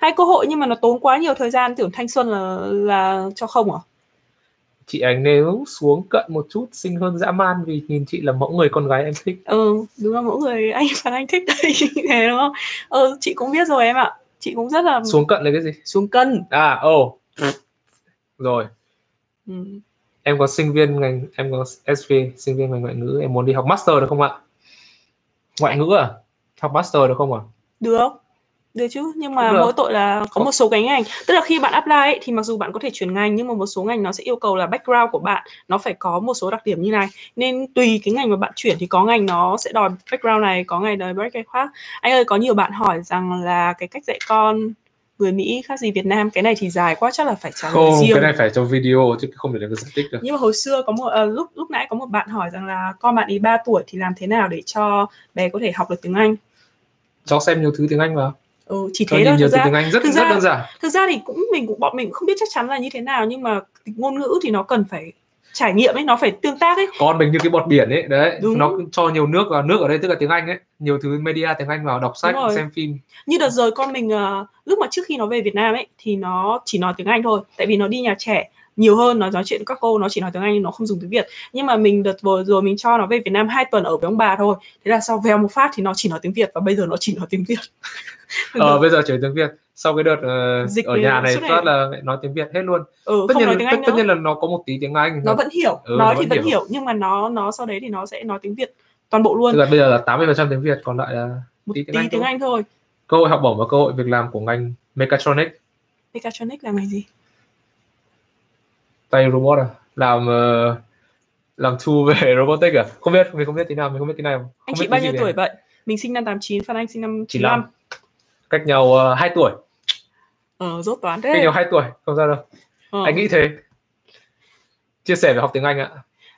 Hai cơ hội nhưng mà nó tốn quá nhiều thời gian, tưởng thanh xuân là cho không à? Chị Ánh nếu xuống cận một chút xinh hơn dã man vì nhìn chị là mẫu người con gái em thích. Đúng là mẫu người anh Phan Anh thích đấy. Đúng không? Chị cũng biết rồi em ạ. Chị cũng rất là... Xuống cận là cái gì? Xuống cân. Rồi. Em có SV, sinh viên ngành ngoại ngữ. Em muốn đi học Master được không ạ? Ngoại ngữ à? Học Master được không ạ? Được chứ, nhưng mà mỗi tội là có một số cái ngành, tức là khi bạn apply ấy, thì mặc dù bạn có thể chuyển ngành nhưng mà một số ngành nó sẽ yêu cầu là background của bạn nó phải có một số đặc điểm như này, nên tùy cái ngành mà bạn chuyển thì có ngành nó sẽ đòi background này, có ngành đòi background khác. Anh ơi, có nhiều bạn hỏi rằng là cái cách dạy con người Mỹ khác gì Việt Nam, cái này thì dài quá, chắc là phải trả lời riêng. Cái này phải trong video chứ không thể là phân tích được. Nhưng mà hồi xưa có một lúc nãy có một bạn hỏi rằng là con bạn ấy 3 tuổi thì làm thế nào để cho bé có thể học được tiếng Anh. Cháu xem nhiều thứ tiếng Anh mà. Chỉ thế thôi. Thực ra đơn giản. Thực ra thì bọn mình không biết chắc chắn là như thế nào, nhưng mà ngôn ngữ thì nó cần phải trải nghiệm ấy, nó phải tương tác ấy. Con mình như cái bọt biển ấy, đấy. Đúng. Nó cho nhiều nước vào, nước ở đây tức là tiếng Anh ấy, nhiều thứ media tiếng Anh vào, đọc sách, xem phim. Như đợt rồi con mình lúc mà trước khi nó về Việt Nam ấy thì nó chỉ nói tiếng Anh thôi, tại vì nó đi nhà trẻ nhiều hơn, nó nói chuyện với các cô, nó chỉ nói tiếng Anh, nó không dùng tiếng Việt. Nhưng mà mình đợt vừa rồi mình cho nó về Việt Nam 2 tuần ở với ông bà thôi, thế là sau vèo một phát thì nó chỉ nói tiếng Việt, và bây giờ nó chỉ nói tiếng Việt. Bây giờ chỉ nói tiếng Việt. Sau cái đợt dịch ở nhà này phát là nói tiếng Việt hết luôn. Tất nhiên là nó có một tí tiếng Anh, nó vẫn hiểu, nó vẫn hiểu, nhưng mà nó sau đấy thì nó sẽ nói tiếng Việt toàn bộ luôn. Tức là bây giờ là 80% tiếng Việt, còn lại là một tí tiếng Anh thôi. Cơ hội học bổng và cơ hội việc làm của ngành mechatronics. Mechatronics là ngành gì? Tay robot à? Làm tool về robotics à? Không biết, mình không biết tí nào. Anh chị bao nhiêu tuổi vậy? Mình sinh năm 89, Phan Anh sinh năm 95. Cách nhau 2 tuổi. Rốt toán thế. Cách nhau 2 tuổi, không sao đâu. Anh nghĩ thế. Chia sẻ về học tiếng Anh ạ.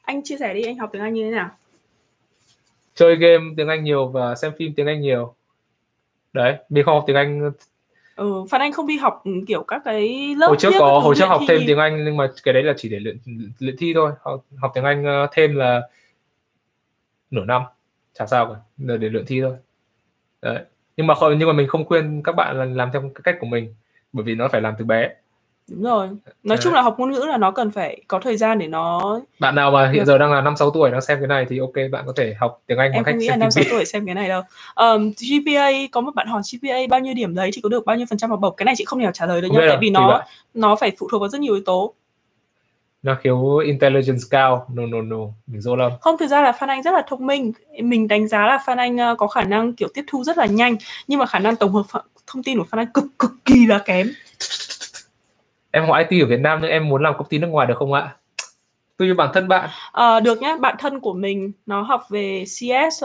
Anh chia sẻ đi, anh học tiếng Anh như thế nào? Chơi game tiếng Anh nhiều và xem phim tiếng Anh nhiều. Đấy, mình không học tiếng Anh... Phan Anh không đi học kiểu các cái lớp. Hồi trước học thêm tiếng Anh, nhưng mà cái đấy là chỉ để luyện thi thôi. Học tiếng Anh thêm là nửa năm, chả sao cả, để luyện thi thôi. Đấy. Nhưng mà mình không khuyên các bạn là làm theo cái cách của mình, bởi vì nó phải làm từ bé. Đúng rồi. Nói chung là học ngôn ngữ là nó cần phải có thời gian để nó. Bạn nào mà hiện giờ đang là 5-6 tuổi đang xem cái này thì ok, bạn có thể học tiếng Anh. Em không nghĩ là 5-6 tuổi xem cái này đâu. GPA, có một bạn hỏi GPA bao nhiêu điểm đấy thì có được bao nhiêu % học bổng. Cái này chị không thể nào trả lời được nhá, tại vì nó phải phụ thuộc vào rất nhiều yếu tố. Nó khiếu intelligence cao. No, mình dỗ lắm. Không, thực ra là Phan Anh rất là thông minh. Mình đánh giá là Phan Anh có khả năng kiểu tiếp thu rất là nhanh, nhưng mà khả năng tổng hợp thông tin của Phan Anh cực kỳ là kém. Em học IT ở Việt Nam nhưng em muốn làm công ty nước ngoài được không ạ? Tuy nhiên bản thân bạn. Được nhé, bạn thân của mình nó học về CS,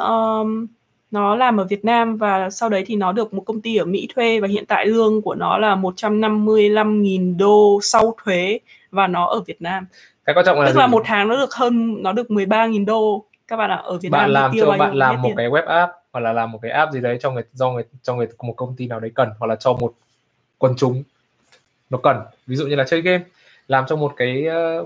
nó làm ở Việt Nam và sau đấy thì nó được một công ty ở Mỹ thuê, và hiện tại lương của nó là 155.000 đô sau thuế và nó ở Việt Nam. Cái quan trọng là một tháng nó được 13.000 đô. Các bạn ạ, ở Việt Nam bạn làm một cái web app hoặc là làm một cái app gì đấy cho một công ty nào đấy cần, hoặc là cho một quần chúng nó cần, ví dụ như là chơi game, làm cho một cái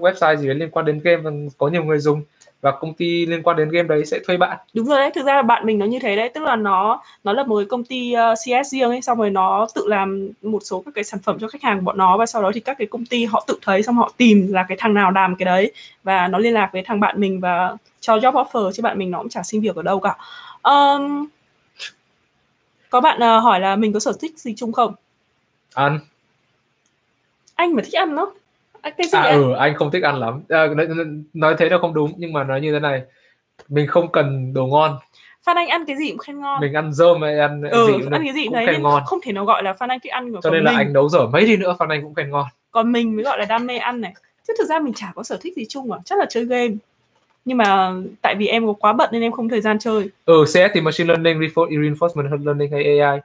website gì đấy liên quan đến game có nhiều người dùng, và công ty liên quan đến game đấy sẽ thuê bạn. Đúng rồi đấy, thực ra là bạn mình nó như thế đấy, tức là nó là một cái công ty CS riêng ấy, xong rồi nó tự làm một số các cái sản phẩm cho khách hàng của bọn nó, và sau đó thì các cái công ty họ tự thấy, xong họ tìm là cái thằng nào làm cái đấy và nó liên lạc với thằng bạn mình và cho job offer, chứ bạn mình nó cũng chả xin việc ở đâu cả. Có bạn hỏi là mình có sở thích gì chung không? Ăn. Anh mà thích ăn đó. Anh không thích ăn lắm. Nói thế nó không đúng, nhưng mà nói như thế này, mình không cần đồ ngon. Phan Anh ăn cái gì cũng khen ngon. Mình ăn dơm hay ăn ăn cái gì cũng khen ngon. Không thể nào gọi là Phan Anh thích ăn. Cho nên là anh nấu dở mấy đi nữa Phan Anh cũng khen ngon. Còn mình mới gọi là đam mê ăn này. Chứ thực ra mình chả có sở thích gì chung à. Chắc là chơi game. Nhưng mà tại vì em có quá bận nên em không thời gian chơi. CS thì machine learning, reinforcement learning hay AI.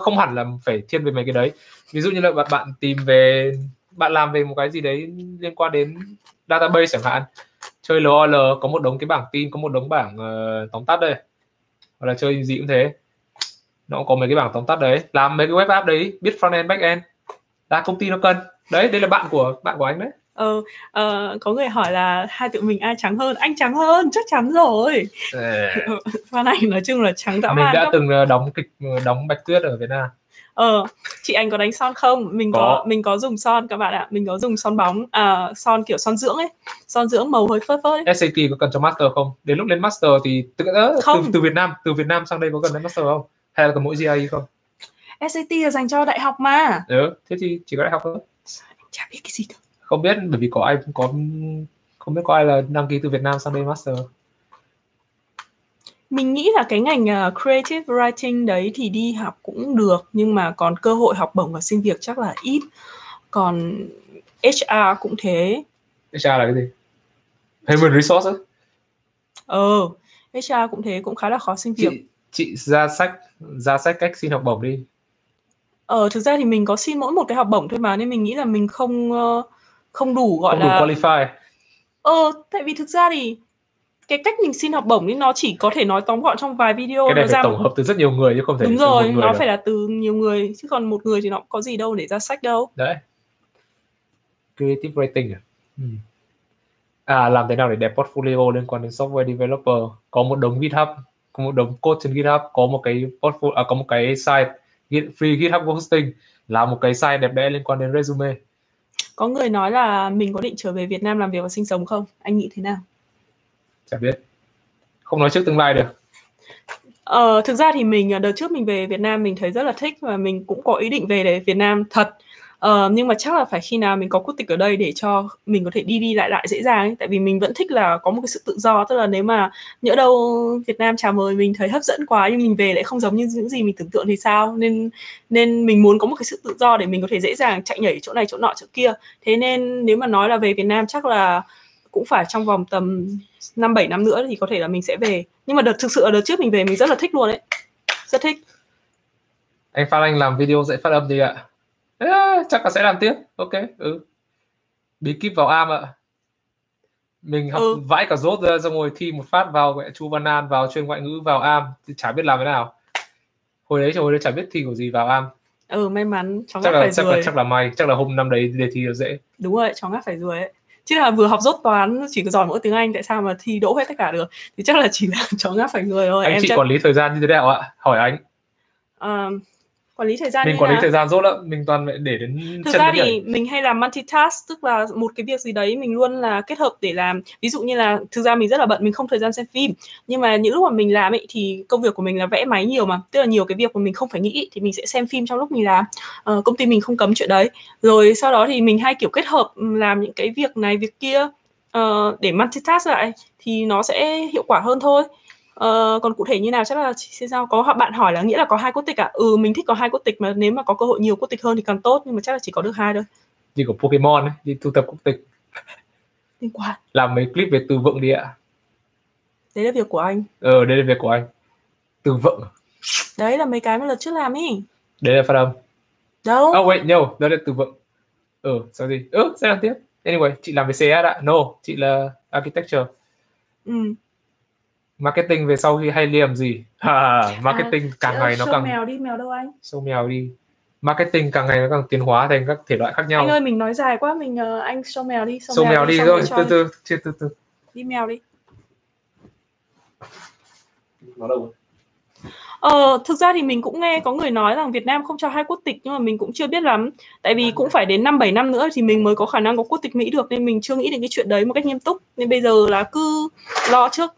Không hẳn là phải thiên về mấy cái đấy. Ví dụ như là bạn tìm về, bạn làm về một cái gì đấy liên quan đến database chẳng hạn, chơi LOL có một đống cái bảng tin, có một đống bảng tóm tắt đây, hoặc là chơi gì cũng thế, nó cũng có mấy cái bảng tóm tắt đấy, làm mấy cái web app đấy, biết front end back end là công ty nó cần đấy. Đây là bạn của anh đấy. Có người hỏi là hai tụi mình ai trắng hơn? Anh trắng hơn, chắc chắn rồi. Phan Anh nói chung là trắng dã man. Mình đã từng đóng kịch, đóng Bạch Tuyết ở Việt Nam. Chị Anh có đánh son không? Mình có dùng son các bạn ạ. Mình có dùng son bóng, son kiểu son dưỡng ấy, son dưỡng màu hơi phớt phớt ấy. SAT có cần cho master không? Đến lúc lên master thì từ Việt Nam sang đây có cần lên master không? Hay là có mỗi GRE không? SAT là dành cho đại học mà. Thế thì chỉ có đại học thôi. Chả biết cái gì cả. Không biết, bởi vì không biết có ai là đăng ký từ Việt Nam sang đây master. Mình nghĩ là cái ngành creative writing đấy thì đi học cũng được, nhưng mà còn cơ hội học bổng và xin việc chắc là ít. Còn HR cũng thế. HR là cái gì? Human resource á? HR cũng thế, cũng khá là khó xin việc. Chị ra sách cách xin học bổng đi. Thực ra thì mình có xin mỗi một cái học bổng thôi mà, nên mình nghĩ là mình không đủ gọi không là... Không đủ qualify. Tại vì thực ra thì cái cách mình xin học bổng thì nó chỉ có thể nói tóm gọn trong vài video. Cái này nó phải tổng hợp từ rất nhiều người chứ không thể... Đúng rồi, nó phải là từ nhiều người, chứ còn một người thì nó cũng có gì đâu để ra sách đâu. Đấy. Creative writing à? Làm thế nào để đẹp portfolio liên quan đến software developer? Có một đống GitHub, có một đống code trên GitHub, có một cái portfolio, có một cái site free GitHub hosting, là một cái site đẹp đẽ liên quan đến resume. Có người nói là mình có định trở về Việt Nam làm việc và sinh sống không? Anh nghĩ thế nào? Chả biết. Không nói trước tương lai được. Thực ra thì mình đợt trước mình về Việt Nam mình thấy rất là thích và mình cũng có ý định về để Việt Nam thật. Nhưng mà chắc là phải khi nào mình có quốc tịch ở đây để cho mình có thể đi lại dễ dàng ấy. Tại vì mình vẫn thích là có một cái sự tự do. Tức là nếu mà nhỡ đâu Việt Nam chào mời mình thấy hấp dẫn quá, nhưng mình về lại không giống như những gì mình tưởng tượng thì sao. Nên mình muốn có một cái sự tự do để mình có thể dễ dàng chạy nhảy chỗ này chỗ nọ chỗ kia. Thế nên nếu mà nói là về Việt Nam chắc là cũng phải trong vòng tầm 5-7 năm nữa thì có thể là mình sẽ về. Nhưng mà thực sự đợt trước mình về mình rất là thích luôn đấy. Rất thích. Anh Phan Anh làm video dạy phát âm gì ạ? Chắc là sẽ làm tiếp. Ok. Bí kíp vào am ạ. Mình học vãi cả rốt ra, xong rồi thi một phát vào mẹ Chu Văn An, vào chuyên ngoại ngữ, vào am thì chả biết làm thế nào. Hồi đấy chả biết thi của gì vào am. May mắn cháu ngắt phải rưỡi. Chắc là may, chắc là hôm năm đấy đề thi dễ. Đúng rồi, cháu ngắt phải rưỡi ấy. Chứ là vừa học rốt toán chỉ có giỏi mỗi tiếng Anh, tại sao mà thi đỗ hết tất cả được, thì chắc là chỉ là cháu ngáp phải người thôi. Anh em chị chắc... quản lý thời gian như thế nào ạ? Hỏi anh. Quản lý thời gian. Mình quản lý thời gian rốt lắm, mình toàn để đến. Thực ra thì mình hay làm multitask, tức là một cái việc gì đấy mình luôn là kết hợp để làm. Ví dụ như là thực ra mình rất là bận, mình không thời gian xem phim, nhưng mà những lúc mà mình làm ấy thì công việc của mình là vẽ máy nhiều mà, tức là nhiều cái việc mà mình không phải nghĩ thì mình sẽ xem phim trong lúc mình làm. Công ty mình không cấm chuyện đấy. Rồi sau đó thì mình hay kiểu kết hợp làm những cái việc này việc kia để multitask lại thì nó sẽ hiệu quả hơn thôi. Còn cụ thể như nào chắc là chị sẽ giao. Có bạn hỏi là nghĩa là có 2 quốc tịch ạ? Mình thích có 2 quốc tịch, mà nếu mà có cơ hội nhiều quốc tịch hơn thì càng tốt, nhưng mà chắc là chỉ có được 2 thôi. Như của Pokemon ấy, đi thu thập quốc tịch. Tinh quá. Làm mấy clip về từ vựng đi ạ. Đấy là việc của anh. Đấy là việc của anh. Từ vựng. Đấy là mấy cái mà lần trước làm ấy. Đấy là phát âm. Đâu. Đó là từ vựng. Sao gì? Sẽ làm tiếp. Anyway, chị làm về CS ạ? No, chị là architecture. Marketing về sau khi hay liềm gì? Marketing càng ngày nó càng... Show mèo đi, mèo đâu anh? Show mèo đi. Marketing càng ngày nó càng tiến hóa thành các thể loại khác nhau. Anh ơi, mình nói dài quá, anh show mèo đi. Show mèo đi rồi, từ từ. Đi mèo đi. Nó đâu rồi? Thực ra thì mình cũng nghe có người nói rằng Việt Nam không cho 2 quốc tịch, nhưng mà mình cũng chưa biết lắm. Tại vì cũng phải đến 5-7 năm nữa thì mình mới có khả năng có quốc tịch Mỹ được, nên mình chưa nghĩ đến cái chuyện đấy một cách nghiêm túc. Nên bây giờ là cứ lo trước,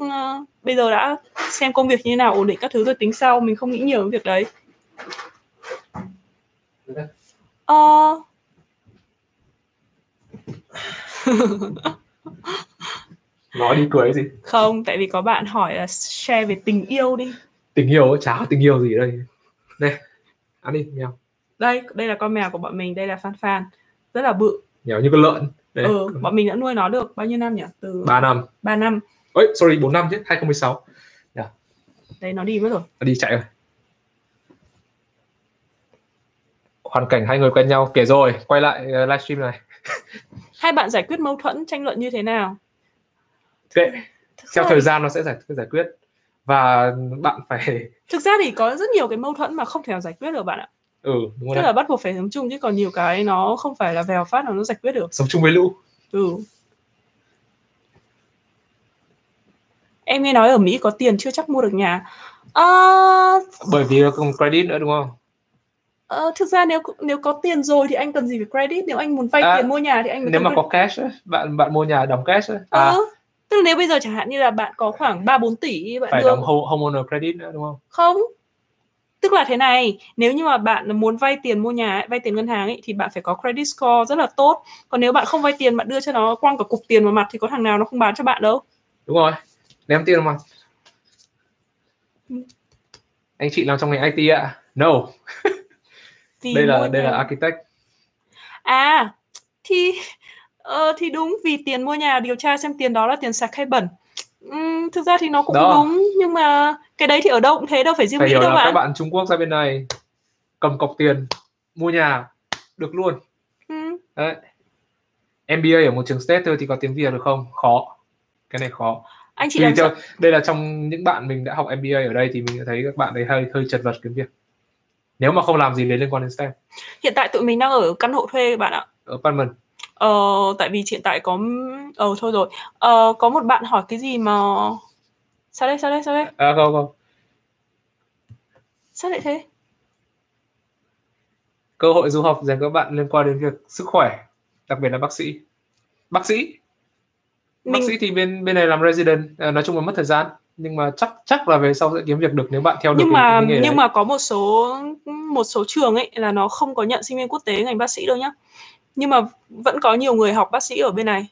bây giờ đã xem công việc như thế nào, ổn định các thứ rồi tính sau. Mình không nghĩ nhiều về việc đấy. Nói đi cưới gì? Không, tại vì có bạn hỏi là share về tình yêu đi. Tình yêu? Cháo tình yêu gì đây? Này, ăn đi, mèo. Đây là con mèo của bọn mình, đây là Phan Phan. Rất là bự. Mèo như con lợn. Đây. Ừ, bọn mình đã nuôi nó được bao nhiêu năm nhỉ? Từ 3 năm. Ôi, sorry, 4 năm chứ, 2016. Yeah. Đấy, nó đi mất rồi. Nó đi chạy rồi. Hoàn cảnh hai người quen nhau kể rồi, quay lại livestream này. Hai bạn giải quyết mâu thuẫn, tranh luận như thế nào? Kệ, theo thời gian nó sẽ giải quyết. Và bạn phải... Thực ra thì có rất nhiều cái mâu thuẫn mà không thể nào giải quyết được bạn ạ. Ừ, đúng rồi. Tức là bắt buộc phải sống chung, chứ còn nhiều cái nó không phải là vèo phát là nó giải quyết được. Sống chung với lũ. Ừ. Em nghe nói ở Mỹ có tiền chưa chắc mua được nhà. Bởi vì không credit nữa đúng không? Thực ra nếu có tiền rồi thì anh cần gì phải credit. Nếu anh muốn vay tiền mua nhà thì anh... Nếu mà có cash, bạn mua nhà đóng cash. Tức là nếu bây giờ chẳng hạn như là bạn có khoảng 3-4 tỷ bạn phải đưa... đóng homeowner credit nữa đúng không? Không. Tức là thế này, nếu như mà bạn muốn vay tiền mua nhà, vay tiền ngân hàng ấy, thì bạn phải có credit score rất là tốt. Còn nếu bạn không vay tiền, bạn đưa cho nó quăng cả cục tiền vào mặt thì có thằng nào nó không bán cho bạn đâu. Đúng rồi, ném tiền vào mặt. Anh chị làm trong ngành IT ạ? No. Đây là architect. À, thì đúng, vì tiền mua nhà điều tra xem tiền đó là tiền sạch hay bẩn. Thực ra thì nó cũng đó. Đúng, nhưng mà cái đấy thì ở đâu cũng thế, đâu phải riêng Mỹ đâu bạn. Các bạn Trung Quốc ra bên này cầm cọc tiền mua nhà được luôn. Đấy. MBA ở một trường state thôi thì có tiếng Việt được không? Khó. Cái này khó. Anh chị làm cho... Đây là trong những bạn mình đã học MBA ở đây thì mình thấy các bạn đấy hơi chật vật cái việc. Nếu mà không làm gì liên quan đến STEM. Hiện tại tụi mình đang ở căn hộ thuê bạn ạ. Ở apartment. Tại vì hiện tại có... thôi rồi. Có một bạn hỏi cái gì mà... Sao đây? Không. Sao lại thế? Cơ hội du học dành các bạn liên quan đến việc sức khỏe. Đặc biệt là bác sĩ. Bác sĩ thì bên này làm resident. Nói chung là mất thời gian. Nhưng mà chắc là về sau sẽ kiếm việc được nếu bạn theo được cái nghề đấy. Nhưng mà có một số trường ấy là nó không có nhận sinh viên quốc tế ngành bác sĩ đâu nhá. Nhưng mà vẫn có nhiều người học bác sĩ ở bên này.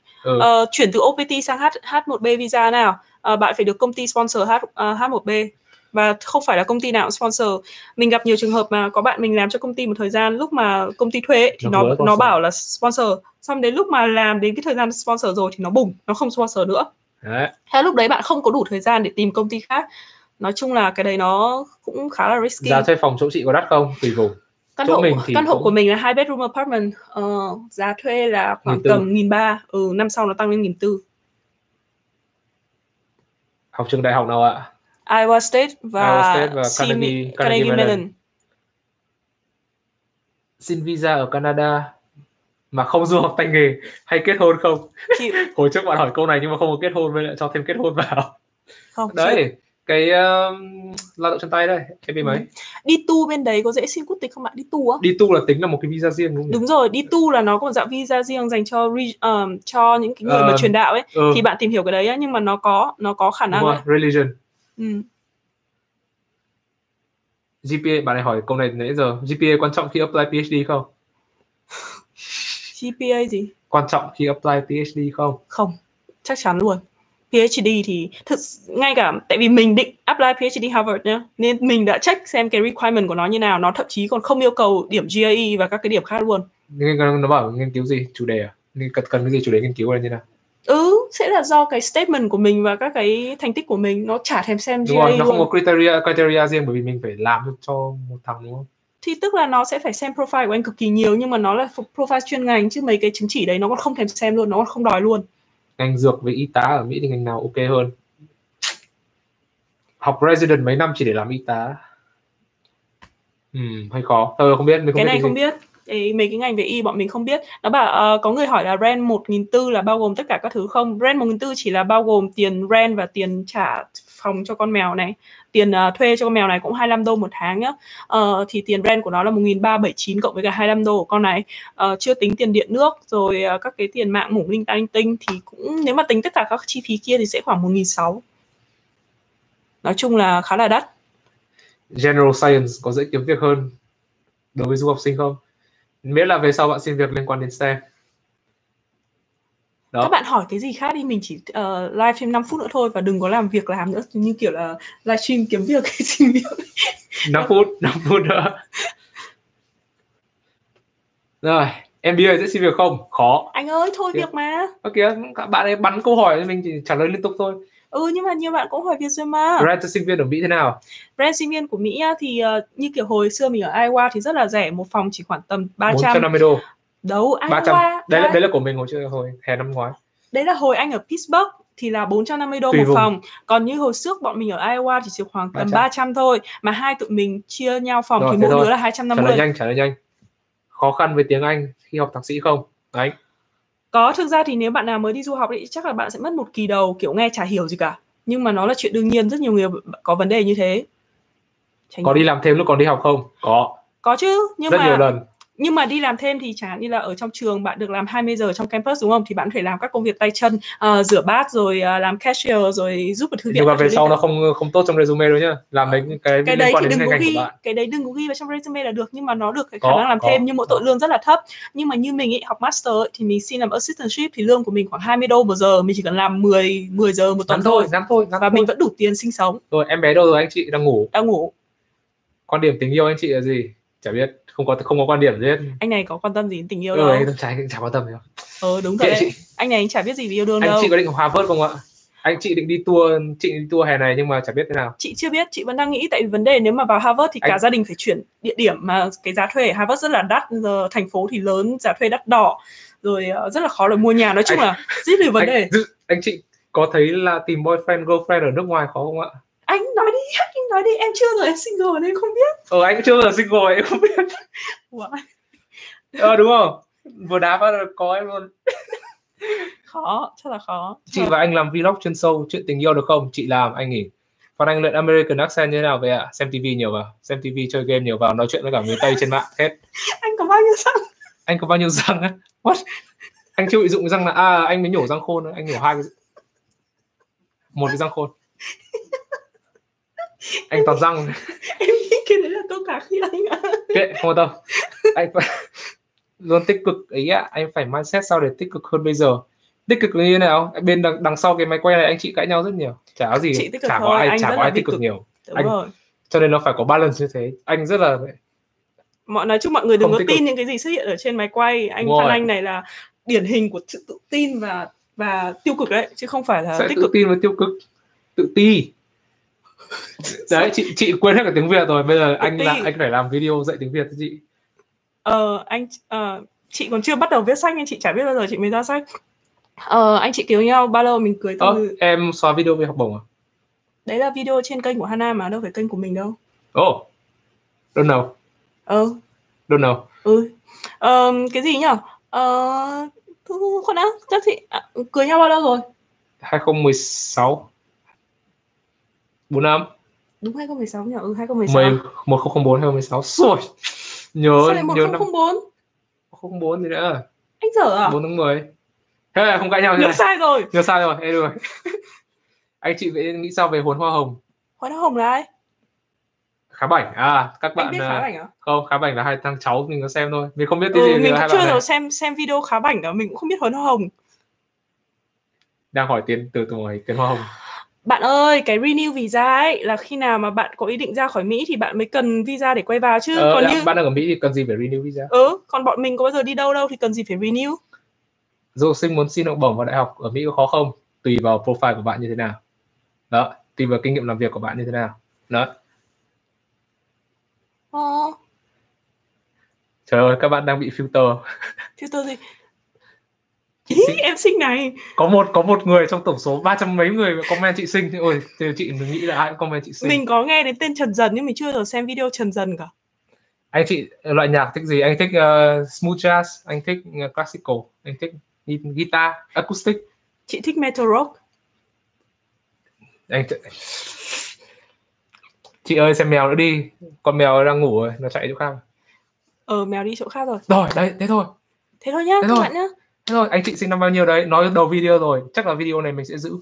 Chuyển từ OPT sang H1B visa nào. Bạn phải được công ty sponsor H1B. Và không phải là công ty nào cũng sponsor. Mình gặp nhiều trường hợp mà có bạn mình làm cho công ty một thời gian, lúc mà công ty thuê ấy, thì nó bảo là sponsor. Xong đến lúc mà làm đến cái thời gian sponsor rồi thì nó bùng, nó không sponsor nữa. Đấy. Thế lúc đấy bạn không có đủ thời gian để tìm công ty khác. Nói chung là cái đấy nó cũng khá là risky. Giá thuê phòng chỗ chị có đắt không? Tùy vùng. Căn hộ của mình là 2 bedroom apartment. Giá thuê là khoảng tầm 1.300. Năm sau nó tăng lên 1.400. Học trường đại học nào ạ? Iowa State và Carnegie Mellon. Xin visa ở Canada mà không du học tay nghề hay kết hôn không? Hồi trước bạn hỏi câu này nhưng mà không có kết hôn, với lại cho thêm kết hôn vào. Không, đấy, chứ. Cái lao động chân tay đây, cái bên mấy? Đi tu bên đấy có dễ xin quốc tịch không bạn? Đi tu á? Đi tu là tính là một cái visa riêng đúng không? Đúng rồi, đi tu là nó có một dạng visa riêng dành cho những cái người mà truyền đạo ấy. Thì bạn tìm hiểu cái đấy á, nhưng mà nó có khả năng. Đúng rồi, religion. GPA, bạn này hỏi câu này nãy giờ, GPA quan trọng khi apply PhD không? GPA gì? Quan trọng khi apply PhD không? Không, chắc chắn luôn. PhD thì ngay cả tại vì mình định apply PhD Harvard nhá, nên mình đã check xem cái requirement của nó như nào, nó thậm chí còn không yêu cầu điểm GRE và các cái điểm khác luôn. Nhưng nó bảo nghiên cứu gì, chủ đề à? Nên cần cái gì chủ đề nghiên cứu là như nào? Sẽ là do cái statement của mình và các cái thành tích của mình, nó chả thèm xem GRE luôn. Nó không có criteria riêng bởi vì mình phải làm cho một thằng đúng không? Thì tức là nó sẽ phải xem profile của anh cực kỳ nhiều, nhưng mà nó là profile chuyên ngành, chứ mấy cái chứng chỉ đấy nó còn không thèm xem luôn, nó còn không đòi luôn. Ngành dược với y tá ở Mỹ thì ngành nào ok hơn? Học resident mấy năm chỉ để làm y tá. Hơi khó. Thôi không biết, mình không biết. Cái này không biết. Mấy cái ngành về y bọn mình không biết. Nó bảo có người hỏi là rent 1.400 là bao gồm tất cả các thứ không? Rent 1.400 chỉ là bao gồm tiền rent và tiền trả phòng cho con mèo này. Tiền thuê cho con mèo này cũng $25 một tháng nhá. Thì tiền rent của nó là 1.379 cộng với cả $25 của con này. Chưa tính tiền điện nước rồi các cái tiền mạng mủng linh tinh thì cũng, nếu mà tính tất cả các chi phí kia thì sẽ khoảng 1.600. Nói chung là khá là đắt. General Science có dễ kiếm việc hơn đối với du học sinh không? Miễn là về sau bạn xin việc liên quan đến STEM. Đó. Các bạn hỏi cái gì khác đi, mình chỉ live stream 5 phút nữa thôi, và đừng có làm việc làm nữa, như kiểu là live stream kiếm việc hay xin việc. 5 phút nữa. Rồi, em bây giờ sẽ xin việc không? Khó. Anh ơi, thôi kìa. Việc mà. Ơ kìa, các bạn ấy bắn câu hỏi, mình chỉ trả lời liên tục thôi. Ừ, nhưng mà nhiều bạn cũng hỏi việc rồi mà. Rent sinh viên ở Mỹ thế nào? Rent sinh viên của Mỹ thì như kiểu hồi xưa mình ở Iowa thì rất là rẻ, một phòng chỉ khoảng tầm 300. $450. Đâu, Iowa. 300. Đấy là của mình hồi hè năm ngoái. Đấy là hồi anh ở Pittsburgh thì là $450 một phòng. Còn như hồi trước bọn mình ở Iowa thì chỉ khoảng tầm 300 thôi. Mà hai tụi mình chia nhau phòng rồi, thì mỗi đứa là 250. Trả lời nhanh. Khó khăn với tiếng Anh khi học thạc sĩ không? Đấy. Có, thực ra thì nếu bạn nào mới đi du học thì chắc là bạn sẽ mất một kỳ đầu kiểu nghe chả hiểu gì cả. Nhưng mà nó là chuyện đương nhiên, rất nhiều người có vấn đề như thế. Có đi làm thêm lúc còn đi học không? Có. Có chứ, nhưng rất mà... nhiều lần. Nhưng mà đi làm thêm thì chẳng hạn như là ở trong trường bạn được làm 20 giờ trong campus đúng không? Thì bạn có thể làm các công việc tay chân, rửa bát rồi làm cashier rồi giúp ở thư viện. Nhưng mà về sau nó không tốt trong resume đâu nhá. Làm mấy cái đấy thì đừng có ghi, cái đấy đừng có ghi vào trong resume là được, nhưng mà nó được cái khả năng làm thêm, nhưng mỗi tội lương rất là thấp. Nhưng mà như mình ấy, học master ấy, thì mình xin làm assistantship thì lương của mình khoảng $20 một giờ, mình chỉ cần làm 10 giờ một tuần thôi. Và mình vẫn đủ tiền sinh sống. Rồi, em bé đâu rồi, anh chị đang ngủ. Quan điểm tình yêu anh chị là gì? Chả biết, không có quan điểm gì hết. Anh này có quan tâm gì đến tình yêu đâu. Anh chả quan tâm gì đâu. Đúng rồi đấy. Anh này chả biết gì về yêu đương đâu. Anh chị có định hòa vớt không ạ? Anh chị định đi tour, chị đi tour hè này nhưng mà chả biết thế nào. Chị chưa biết, chị vẫn đang nghĩ, tại vì vấn đề nếu mà vào Harvard thì cả gia đình phải chuyển địa điểm, mà cái giá thuê ở Harvard rất là đắt, giờ thành phố thì lớn, giá thuê đắt đỏ, rồi rất là khó để mua nhà, nói chung là rất nhiều vấn đề. Anh chị có thấy là tìm boyfriend, girlfriend ở nước ngoài khó không ạ? Anh nói đi, em chưa rồi, em single nên không biết. Anh chưa rồi single, em không biết. Đúng không? Vừa đá vào có em luôn. Khó, chắc là khó. Chị và anh làm vlog chuyên sâu chuyện tình yêu được không? Chị làm, anh nghỉ. Phan Anh luyện American accent như thế nào vậy ạ? Xem TV nhiều vào, xem TV chơi game nhiều vào, nói chuyện với cả người Tây trên mạng hết. Anh có bao nhiêu răng á? What? Anh chưa bị dụng răng là anh mới nhổ răng khôn, anh nhổ một cái răng khôn. Anh toàn răng. Em nghĩ cái đấy là câu cá khi anh ạ. Kệ, không đâu. Anh phải luôn tích cực ấy ạ. Anh phải mindset sao để tích cực hơn bây giờ. Tích cực như thế nào? Bên đằng sau cái máy quay này anh chị cãi nhau rất nhiều. Chả có gì, chả có ai tích cực nhiều. Cho nên nó phải có balance như thế. Anh rất là nói chung mọi người đừng có tin những cái gì xuất hiện ở trên máy quay. Anh Phan Anh này là điển hình của sự tự tin và tiêu cực đấy, chứ không phải là tích cực. Tự tin và tiêu cực. Tự ti. Đấy, chị quên hết cả tiếng Việt rồi. Bây giờ anh phải làm video dạy tiếng Việt cho chị. Chị còn chưa bắt đầu viết sách, anh chị chả biết bao giờ chị mới ra sách. Anh chị kiếm nhau bao lâu mình cưới từ... Em xóa video về học bổng à? Đấy là video trên kênh của Hana mà, đâu phải kênh của mình đâu. Don't know. Don't know. Cái gì nhở? Không đã, chắc chị cưới nhau bao lâu rồi? 2016. 4 năm. Đúng 2016 nhỉ? 2016. 1004 2016. Rồi. Nhớ 1004 gì nữa. Anh dở à? 4 tháng 10. Thế là không cãi nhau nữa. Nhớ sai rồi. Ê rồi. Anh chị nghĩ sao về hồn hoa hồng? Hồn hoa hồng là ai? Khá Bảnh à? Các bạn biết Khá Bảnh à? Không, Khá Bảnh là hai thằng cháu mình có xem thôi. Mình không biết cái gì. Mình chưa rồi xem video Khá Bảnh đó, mình cũng không biết hồn hoa hồng. Đang hỏi tiền từ ngoài tiền hoa hồng. Bạn ơi, cái renew visa ấy là khi nào mà bạn có ý định ra khỏi Mỹ thì bạn mới cần visa để quay vào chứ. Còn như bạn ở Mỹ thì cần gì phải renew visa? Còn bọn mình có bao giờ đi đâu thì cần gì phải renew. Du học sinh muốn xin học bổng vào đại học ở Mỹ có khó không? Tùy vào profile của bạn như thế nào. Đó, tùy vào kinh nghiệm làm việc của bạn như thế nào. Đó. Trời ơi, các bạn đang bị filter. Filter gì? Em xinh này. Có một người trong tổng số 300 mấy người comment chị xinh. Ôi, chị nghĩ là ai cũng comment chị xinh. Mình có nghe đến tên Trần Dần nhưng mình chưa được xem video Trần Dần cả. Anh chị loại nhạc thích gì? Anh thích smooth jazz, anh thích classical, anh thích guitar, acoustic. Chị thích metal rock. Chị ơi, xem mèo nữa đi. Con mèo đang ngủ rồi, nó chạy chỗ khác. Mèo đi chỗ khác rồi. Rồi, đấy, thế thôi. Thế thôi nhá, các bạn nhá. Rồi, anh chị sinh năm bao nhiêu đấy? Nói đầu video rồi. Chắc là video này mình sẽ giữ.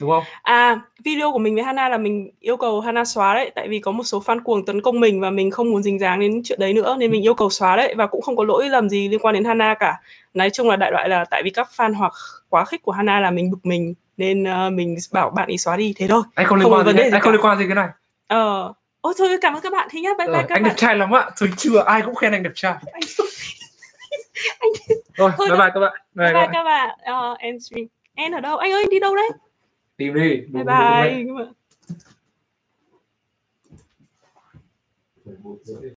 đúng không? À, video của mình với Hana là mình yêu cầu Hana xóa đấy, tại vì có một số fan cuồng tấn công mình và mình không muốn dính dáng đến chuyện đấy nữa nên mình yêu cầu xóa đấy, và cũng không có lỗi làm gì liên quan đến Hana cả. Nói chung là đại loại là tại vì các fan hoặc quá khích của Hana là mình bực mình nên mình bảo bạn ấy xóa đi, thế thôi. Anh không liên quan đến, anh không liên quan gì cái này. Ôi thôi, cảm ơn các bạn, thế nhá, bye bye các bạn. Anh đẹp trai lắm ạ, thôi chưa ai cũng khen anh đẹp trai. Rồi, bye bye các bạn. Bye bye các bạn. Em stream. Em ở đâu? Anh ơi, đi đâu đấy? Tìm đi. Bye bye.